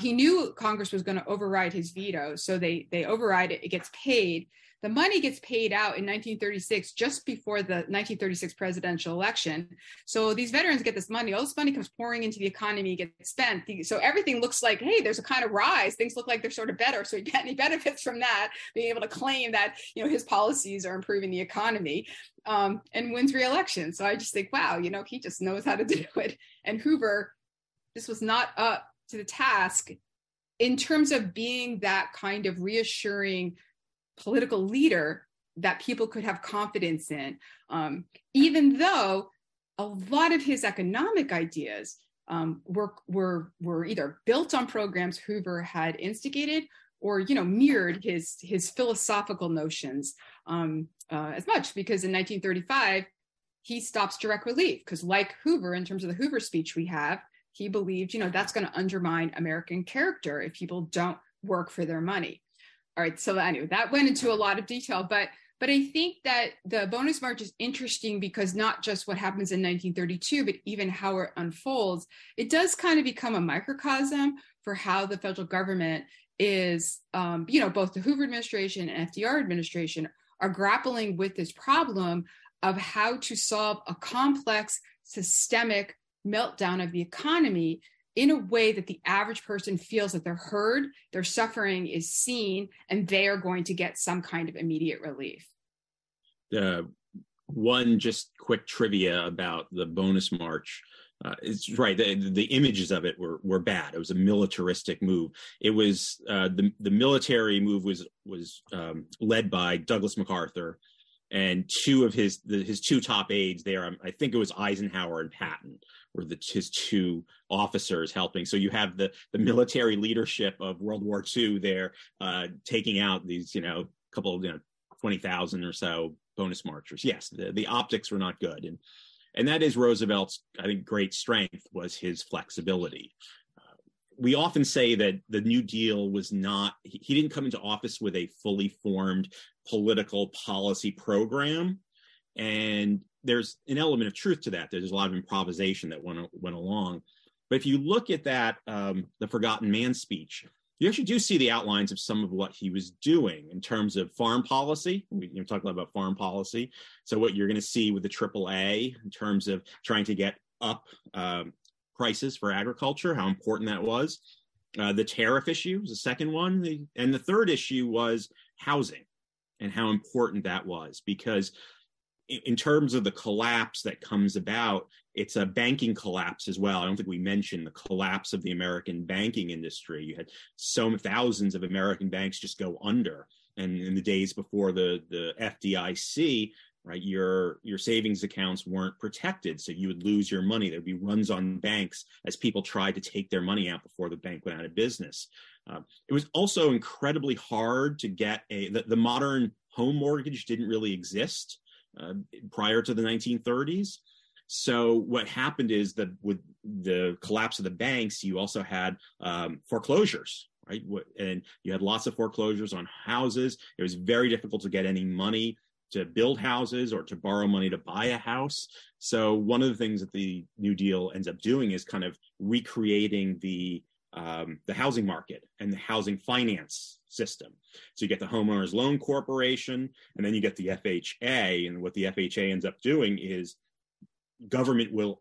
He knew Congress was going to override his veto. So they override it. It gets paid. The money gets paid out in 1936, just before the 1936 presidential election. So these veterans get this money. All this money comes pouring into the economy, gets spent. So everything looks like, hey, there's a kind of rise. Things look like they're sort of better. So he got any benefits from that, being able to claim that, his policies are improving the economy, and wins re-election. So I just think, wow, he just knows how to do it. And Hoover, this was not up to the task in terms of being that kind of reassuring political leader that people could have confidence in, even though a lot of his economic ideas were either built on programs Hoover had instigated or, mirrored his philosophical notions as much, because in 1935, he stops direct relief, because like Hoover, in terms of the Hoover speech we have, he believed, that's going to undermine American character if people don't work for their money. All right, so anyway, that went into a lot of detail, but I think that the bonus march is interesting because not just what happens in 1932, but even how it unfolds. It does kind of become a microcosm for how the federal government is, both the Hoover administration and FDR administration are grappling with this problem of how to solve a complex systemic meltdown of the economy in a way that the average person feels that they're heard, their suffering is seen, and they are going to get some kind of immediate relief. One just quick trivia about the bonus march. It's right. The images of it were bad. It was a militaristic move. It was the military move was led by Douglas MacArthur and two of his two top aides there. I think it was Eisenhower and Patton were his two officers helping. So you have the military leadership of World War II there taking out these, couple of 20,000 or so bonus marchers. Yes, the optics were not good. And that is Roosevelt's, I think, great strength was his flexibility. We often say that the New Deal was not, he didn't come into office with a fully formed political policy program. And there's an element of truth to that. There's a lot of improvisation that went along. But if you look at that, the Forgotten Man speech, you actually do see the outlines of some of what he was doing in terms of farm policy. We talk a lot about farm policy. So what you're going to see with the AAA in terms of trying to get up prices for agriculture, how important that was. The tariff issue was the second one. And the third issue was housing and how important that was, because in terms of the collapse that comes about, it's a banking collapse as well. I don't think we mentioned the collapse of the American banking industry. You had so thousands of American banks just go under. And in the days before the FDIC, right, your savings accounts weren't protected. So you would lose your money. There'd be runs on banks as people tried to take their money out before the bank went out of business. It was also incredibly hard to get the modern home mortgage didn't really exist prior to the 1930s. So what happened is that with the collapse of the banks, you also had foreclosures, right? And you had lots of foreclosures on houses. It was very difficult to get any money to build houses or to borrow money to buy a house. So one of the things that the New Deal ends up doing is kind of recreating the the housing market and the housing finance system. So you get the Homeowners Loan Corporation, and then you get the FHA. And what the FHA ends up doing is government will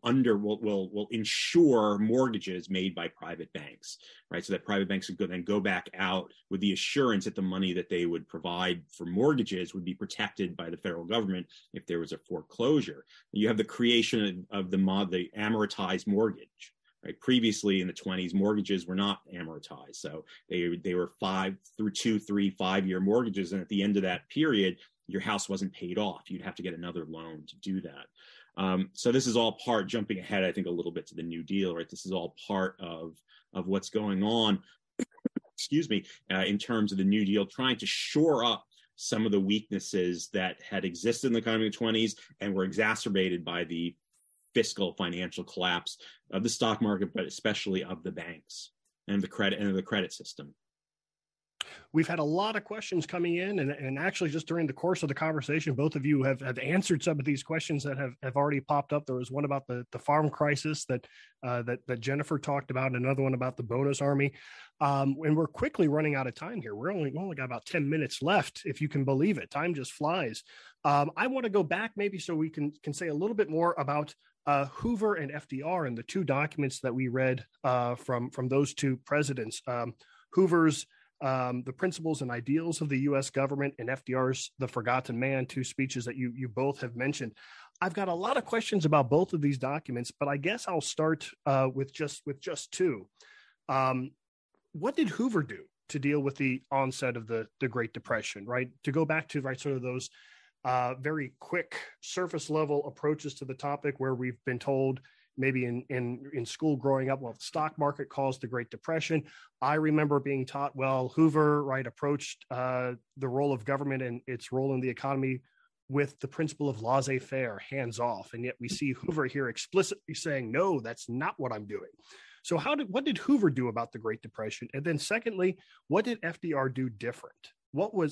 insure mortgages made by private banks, right? So that private banks would then go back out with the assurance that the money that they would provide for mortgages would be protected by the federal government if there was a foreclosure. You have the creation of the amortized mortgage, right? Previously in the 20s, mortgages were not amortized. So they were 5-year mortgages. And at the end of that period, your house wasn't paid off. You'd have to get another loan to do that. So this is all part, jumping ahead, I think, a little bit to the New Deal, right? This is all part of what's going on, excuse me, in terms of the New Deal, trying to shore up some of the weaknesses that had existed in the economy of the 20s and were exacerbated by the fiscal financial collapse of the stock market, but especially of the banks and the credit system. We've had a lot of questions coming in, and actually just during the course of the conversation, both of you have answered some of these questions that have already popped up. There was one about the farm crisis that Jennifer talked about, and another one about the Bonus Army. And we're quickly running out of time here. We only got about 10 minutes left, if you can believe it. Time just flies. I want to go back maybe so we can say a little bit more about Hoover and FDR and the two documents that we read from those two presidents. Hoover's The Principles and Ideals of the U.S. Government and FDR's The Forgotten Man, two speeches that you both have mentioned. I've got a lot of questions about both of these documents, but I guess I'll start with just two. What did Hoover do to deal with the onset of the Great Depression, right? To go back to, right, sort of those very quick surface level approaches to the topic where we've been told, maybe in school growing up, well, the stock market caused the Great Depression. I remember being taught, well, Hoover, right, approached the role of government and its role in the economy with the principle of laissez-faire, hands off. And yet we see Hoover here explicitly saying, no, that's not what I'm doing. So what did Hoover do about the Great Depression? And then secondly, what did FDR do different?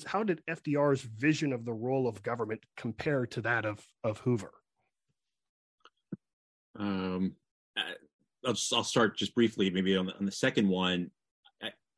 How did FDR's vision of the role of government compare to that of Hoover? I'll start just briefly, maybe on the second one.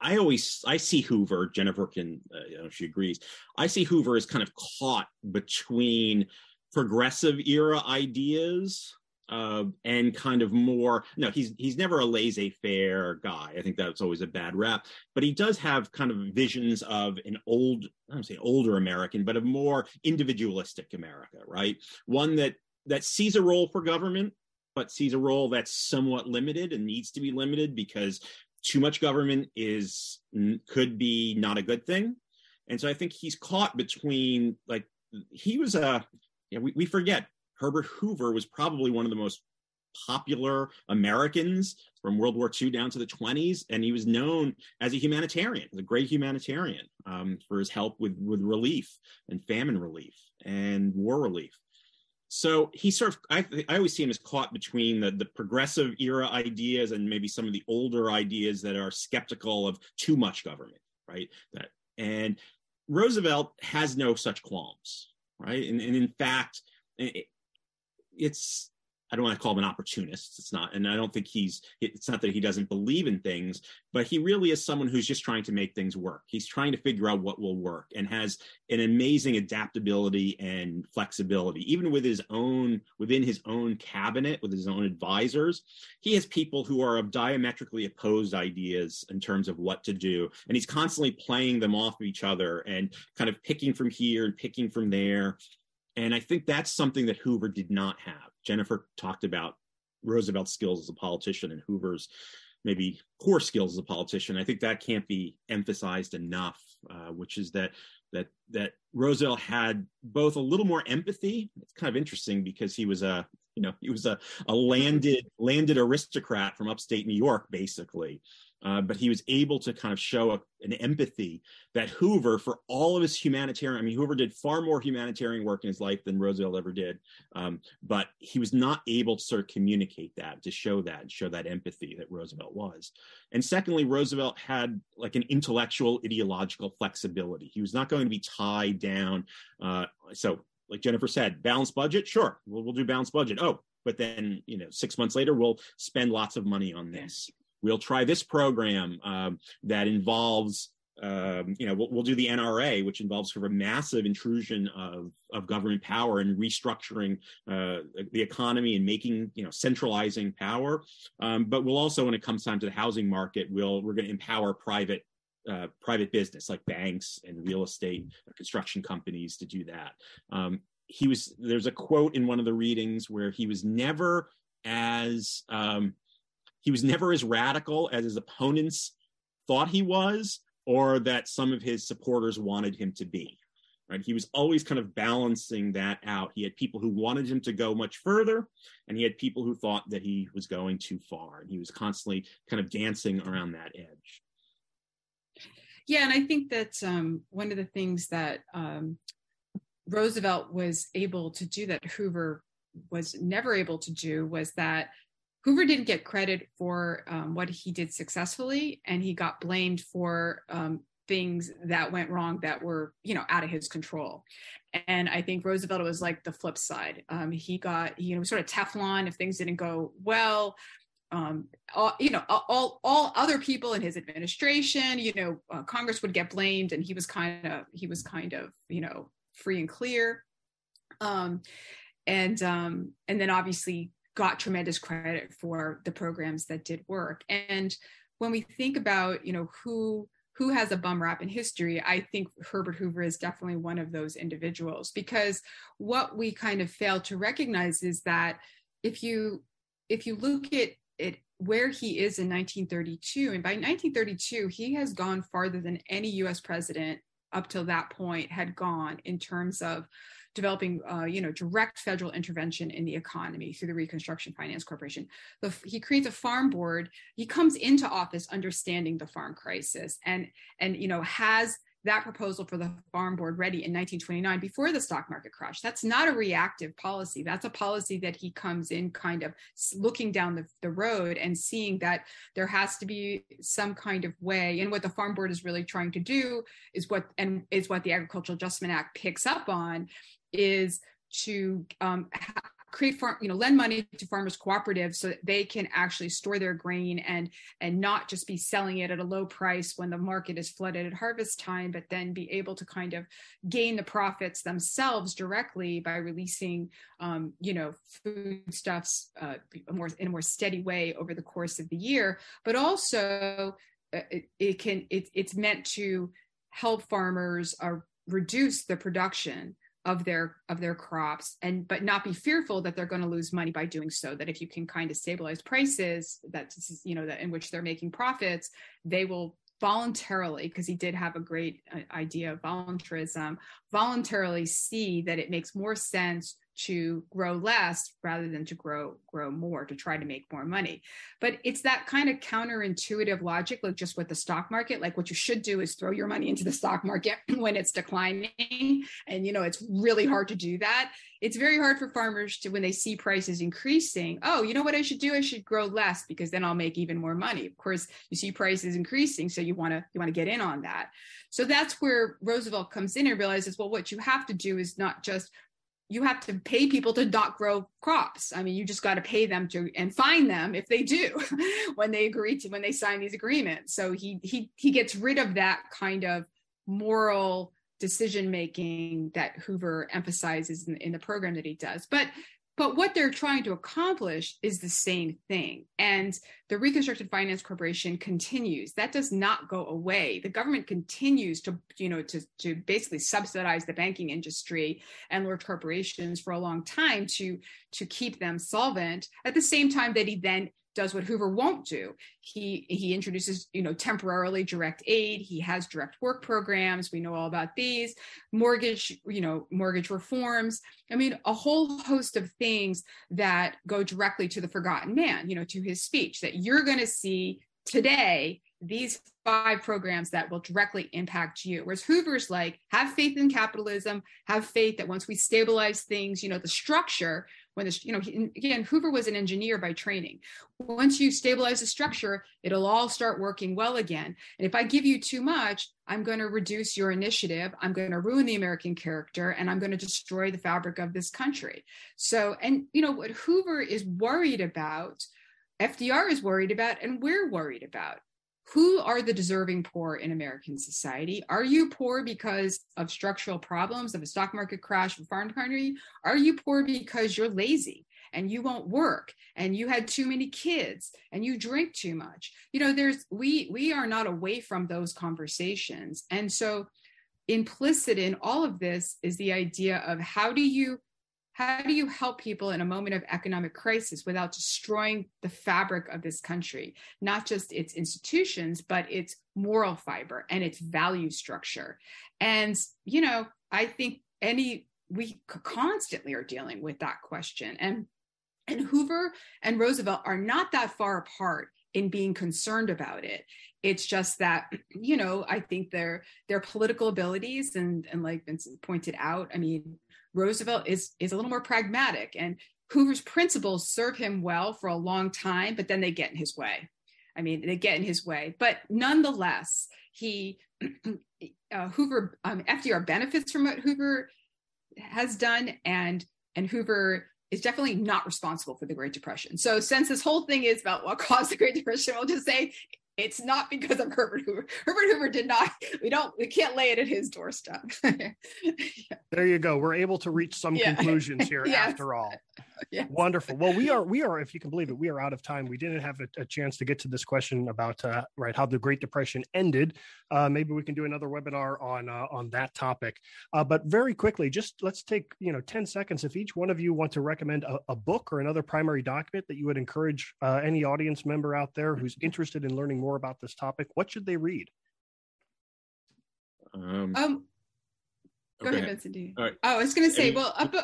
I see Hoover, Jennifer can, I don't know if she agrees. I see Hoover as kind of caught between progressive era ideas and kind of more, no, he's never a laissez-faire guy. I think that's always a bad rap, but he does have kind of visions of an old, I don't say older American, but a more individualistic America, right? One that sees a role for government, but sees a role that's somewhat limited and needs to be limited because too much government could be not a good thing. And so I think he's caught between, like, he was we forget Herbert Hoover was probably one of the most popular Americans from World War II down to the 20s. And he was known as a humanitarian, a great humanitarian for his help with relief and famine relief and war relief. So he sort of, I always see him as caught between the progressive era ideas and maybe some of the older ideas that are skeptical of too much government, right? And Roosevelt has no such qualms, right? And in fact, it's, I don't want to call him an opportunist. It's not, and I don't think it's not that he doesn't believe in things, but he really is someone who's just trying to make things work. He's trying to figure out what will work and has an amazing adaptability and flexibility, even within his own cabinet, with his own advisors. He has people who are of diametrically opposed ideas in terms of what to do. And he's constantly playing them off of each other and kind of picking from here and picking from there. And I think that's something that Hoover did not have. Jennifer talked about Roosevelt's skills as a politician and Hoover's maybe poor skills as a politician. I think that can't be emphasized enough, which is that Roosevelt had both a little more empathy. It's kind of interesting because he was a landed aristocrat from upstate New York, basically. But he was able to kind of show an empathy that Hoover, for all of his humanitarian, I mean, Hoover did far more humanitarian work in his life than Roosevelt ever did. But he was not able to sort of communicate that, to show that and show that empathy that Roosevelt was. And secondly, Roosevelt had like an intellectual, ideological flexibility. He was not going to be tied down. So like Jennifer said, balanced budget. Sure, we'll do balanced budget. Oh, but then, 6 months later, we'll spend lots of money on this. We'll try this program that involves, we'll do the NRA, which involves sort of a massive intrusion of government power and restructuring the economy and making, centralizing power. But we'll also, when it comes time to the housing market, we're going to empower private business like banks and real estate construction companies to do that. There's a quote in one of the readings where he was never as radical as his opponents thought he was, or that some of his supporters wanted him to be, right? He was always kind of balancing that out. He had people who wanted him to go much further, and he had people who thought that he was going too far. And he was constantly kind of dancing around that edge. Yeah, and I think that's one of the things that Roosevelt was able to do that Hoover was never able to do was that Hoover didn't get credit for what he did successfully, and he got blamed for things that went wrong that were, out of his control. And I think Roosevelt was like the flip side. He got, sort of Teflon if things didn't go well. All other people in his administration, Congress would get blamed, and he was kind of, free and clear. And then obviously got tremendous credit for the programs that did work. And when we think about, who has a bum rap in history, I think Herbert Hoover is definitely one of those individuals, because what we kind of fail to recognize is that if you look at it where he is in 1932, and by 1932, he has gone farther than any US president up till that point had gone in terms of developing, direct federal intervention in the economy through the Reconstruction Finance Corporation. He creates a farm board. He comes into office understanding the farm crisis and has that proposal for the farm board ready in 1929 before the stock market crash. That's not a reactive policy. That's a policy that he comes in kind of looking down the road and seeing that there has to be some kind of way. And what the farm board is really trying to do is what the Agricultural Adjustment Act picks up on is to create lend money to farmers cooperatives so that they can actually store their grain and not just be selling it at a low price when the market is flooded at harvest time, but then be able to kind of gain the profits themselves directly by releasing, foodstuffs in a more steady way over the course of the year. But also it's meant to help farmers reduce the production of their crops, but not be fearful that they're going to lose money by doing so. That if you can kind of stabilize prices, that in which they're making profits, they will voluntarily, because he did have a great idea of voluntarism, voluntarily see that it makes more sense to grow less rather than to grow more, to try to make more money. But it's that kind of counterintuitive logic, like just with the stock market, like what you should do is throw your money into the stock market when it's declining. And, it's really hard to do that. It's very hard for farmers to, when they see prices increasing, oh, you know what I should do? I should grow less because then I'll make even more money. Of course, you see prices increasing, so you want to get in on that. So that's where Roosevelt comes in and realizes, well, what you have to do is not just you have to pay people to not grow crops. I mean, you just got to pay them to and fine them if they do when they sign these agreements. So he gets rid of that kind of moral decision making that Hoover emphasizes in the program that he does. But what they're trying to accomplish is the same thing. And the Reconstruction Finance Corporation continues. That does not go away. The government continues to basically subsidize the banking industry and large corporations for a long time to keep them solvent, at the same time that he then does what Hoover won't do. He introduces, temporarily direct aid. He has direct work programs. We know all about these mortgage reforms. I mean, a whole host of things that go directly to the forgotten man, to his speech that you're going to see today, these 5 programs that will directly impact you. Whereas Hoover's like, have faith in capitalism, have faith that once we stabilize things, the structure, Hoover was an engineer by training. Once you stabilize the structure, it'll all start working well again. And if I give you too much, I'm going to reduce your initiative. I'm going to ruin the American character, and I'm going to destroy the fabric of this country. So, what Hoover is worried about FDR is worried about and we're worried about. Who are the deserving poor in American society? Are you poor because of structural problems, of a stock market crash, of farm country? Are you poor because you're lazy and you won't work and you had too many kids and you drink too much? You know, we are not away from those conversations. And so implicit in all of this is the idea of how do you help people in a moment of economic crisis without destroying the fabric of this country, not just its institutions, but its moral fiber and its value structure? And, you know, I think we constantly are dealing with that question. And Hoover and Roosevelt are not that far apart in being concerned about it. It's just that, you know, I think their political abilities and like Vincent pointed out, I mean, Roosevelt is a little more pragmatic, and Hoover's principles serve him well for a long time, but then they get in his way. I mean, they get in his way, but nonetheless, FDR benefits from what Hoover has done, and Hoover is definitely not responsible for the Great Depression. So since this whole thing is about what caused the Great Depression, we'll just say it's not because of Herbert Hoover. Herbert Hoover did not, we can't lay it at his doorstep. Yeah. There you go. We're able to reach some conclusions here after all. Yes. Wonderful. Well, we are, if you can believe it, we are out of time. We didn't have a chance to get to this question about, how the Great Depression ended. Maybe we can do another webinar on that topic. But very quickly, just let's take, 10 seconds. If each one of you want to recommend a book or another primary document that you would encourage any audience member out there who's interested in learning more about this topic, what should they read? Go ahead, Vincent. Right. Oh, I was going to say, a book.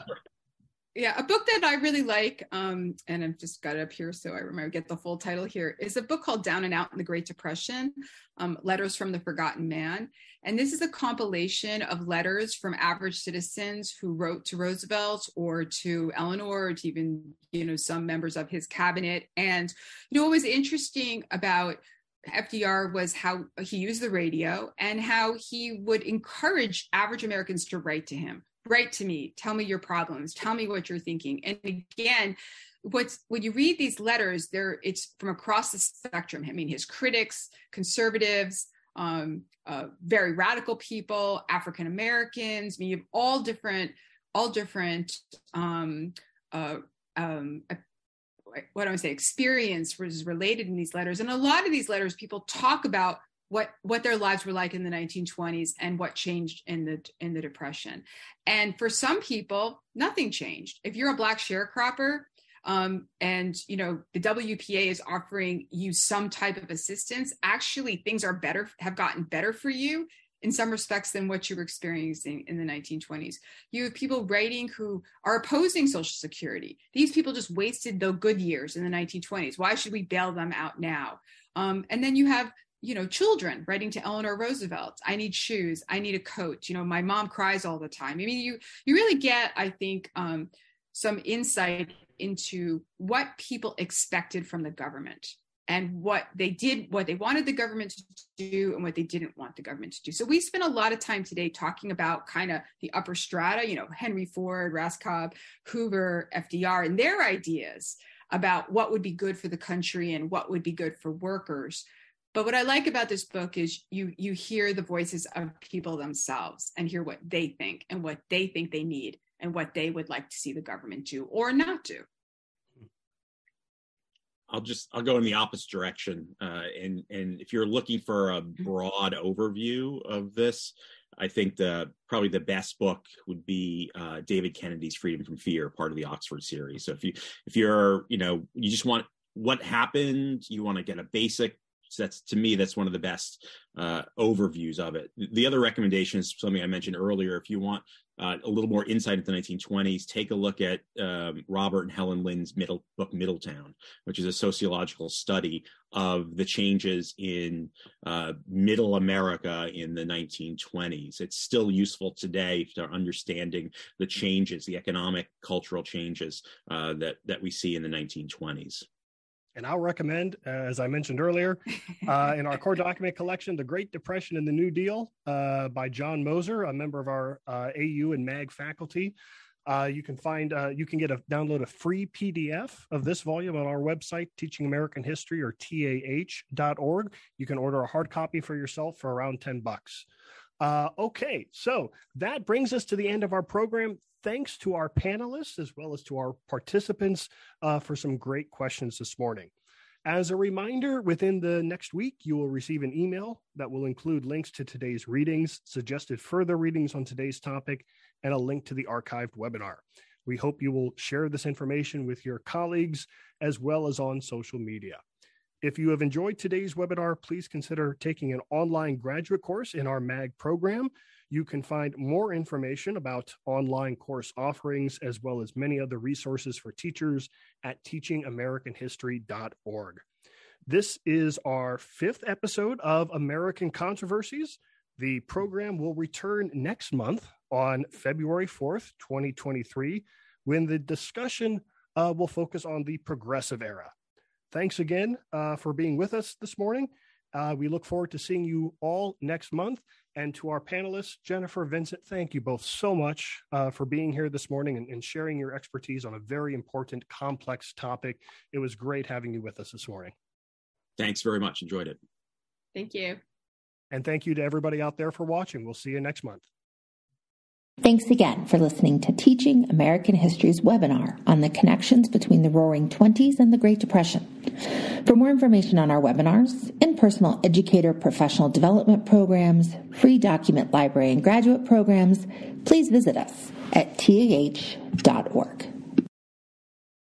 Yeah, a book that I really like, and I've just got it up here so I remember get the full title here, is a book called Down and Out in the Great Depression, Letters from the Forgotten Man. And this is a compilation of letters from average citizens who wrote to Roosevelt or to Eleanor, or to even, some members of his cabinet. And, what was interesting about FDR was how he used the radio and how he would encourage average Americans to write to him. Write to me, tell me your problems, tell me what you're thinking. And again, when you read these letters, it's from across the spectrum. I mean, his critics, conservatives, very radical people, African Americans. I mean, you have all different. What I would say, experience was related in these letters. And a lot of these letters, people talk about what their lives were like in the 1920s and what changed in the Depression. And for some people, nothing changed. If you're a Black sharecropper, and the WPA is offering you some type of assistance, actually things have gotten better for you in some respects than what you were experiencing in the 1920s. You have people writing who are opposing Social Security. These people just wasted the good years in the 1920s. Why should we bail them out now? And then you have children writing to Eleanor Roosevelt, I need shoes, I need a coat, my mom cries all the time. I mean, you really get, I think, some insight into what people expected from the government and what they did, what they wanted the government to do and what they didn't want the government to do. So we spent a lot of time today talking about kind of the upper strata, Henry Ford, Raskob, Hoover, FDR, and their ideas about what would be good for the country and what would be good for workers. But what I like about this book is you hear the voices of people themselves and hear what they think and what they think they need and what they would like to see the government do or not do. I'll go in the opposite direction. And if you're looking for a broad overview of this, I think probably the best book would be David Kennedy's Freedom from Fear, part of the Oxford series. So if you're, you just want what happened, you want to get a basic. So that's one of the best overviews of it. The other recommendation is something I mentioned earlier. If you want a little more insight into the 1920s, take a look at Robert and Helen Lynn's book, Middletown, which is a sociological study of the changes in middle America in the 1920s. It's still useful today for understanding the changes, the economic, cultural changes that we see in the 1920s. And I'll recommend, as I mentioned earlier, in our core document collection, The Great Depression and the New Deal by John Moser, a member of our AU and MAG faculty. You can get a download a free PDF of this volume on our website, Teaching American History, or tah.org. You can order a hard copy for yourself for around $10. Okay, so that brings us to the end of our program. Thanks to our panelists as well as to our participants for some great questions this morning. As a reminder, within the next week, you will receive an email that will include links to today's readings, suggested further readings on today's topic, and a link to the archived webinar. We hope you will share this information with your colleagues as well as on social media. If you have enjoyed today's webinar, please consider taking an online graduate course in our MAG program. You can find more information about online course offerings as well as many other resources for teachers at teachingamericanhistory.org. This is our 5th episode of American Controversies. The program will return next month on February 4th, 2023, when the discussion will focus on the Progressive Era. Thanks again for being with us this morning. We look forward to seeing you all next month. And to our panelists, Jennifer, Vincent, thank you both so much for being here this morning and sharing your expertise on a very important, complex topic. It was great having you with us this morning. Thanks very much. Enjoyed it. Thank you. And thank you to everybody out there for watching. We'll see you next month. Thanks again for listening to Teaching American History's webinar on the connections between the Roaring Twenties and the Great Depression. For more information on our webinars, in-person educator professional development programs, free document library and graduate programs, please visit us at tah.org.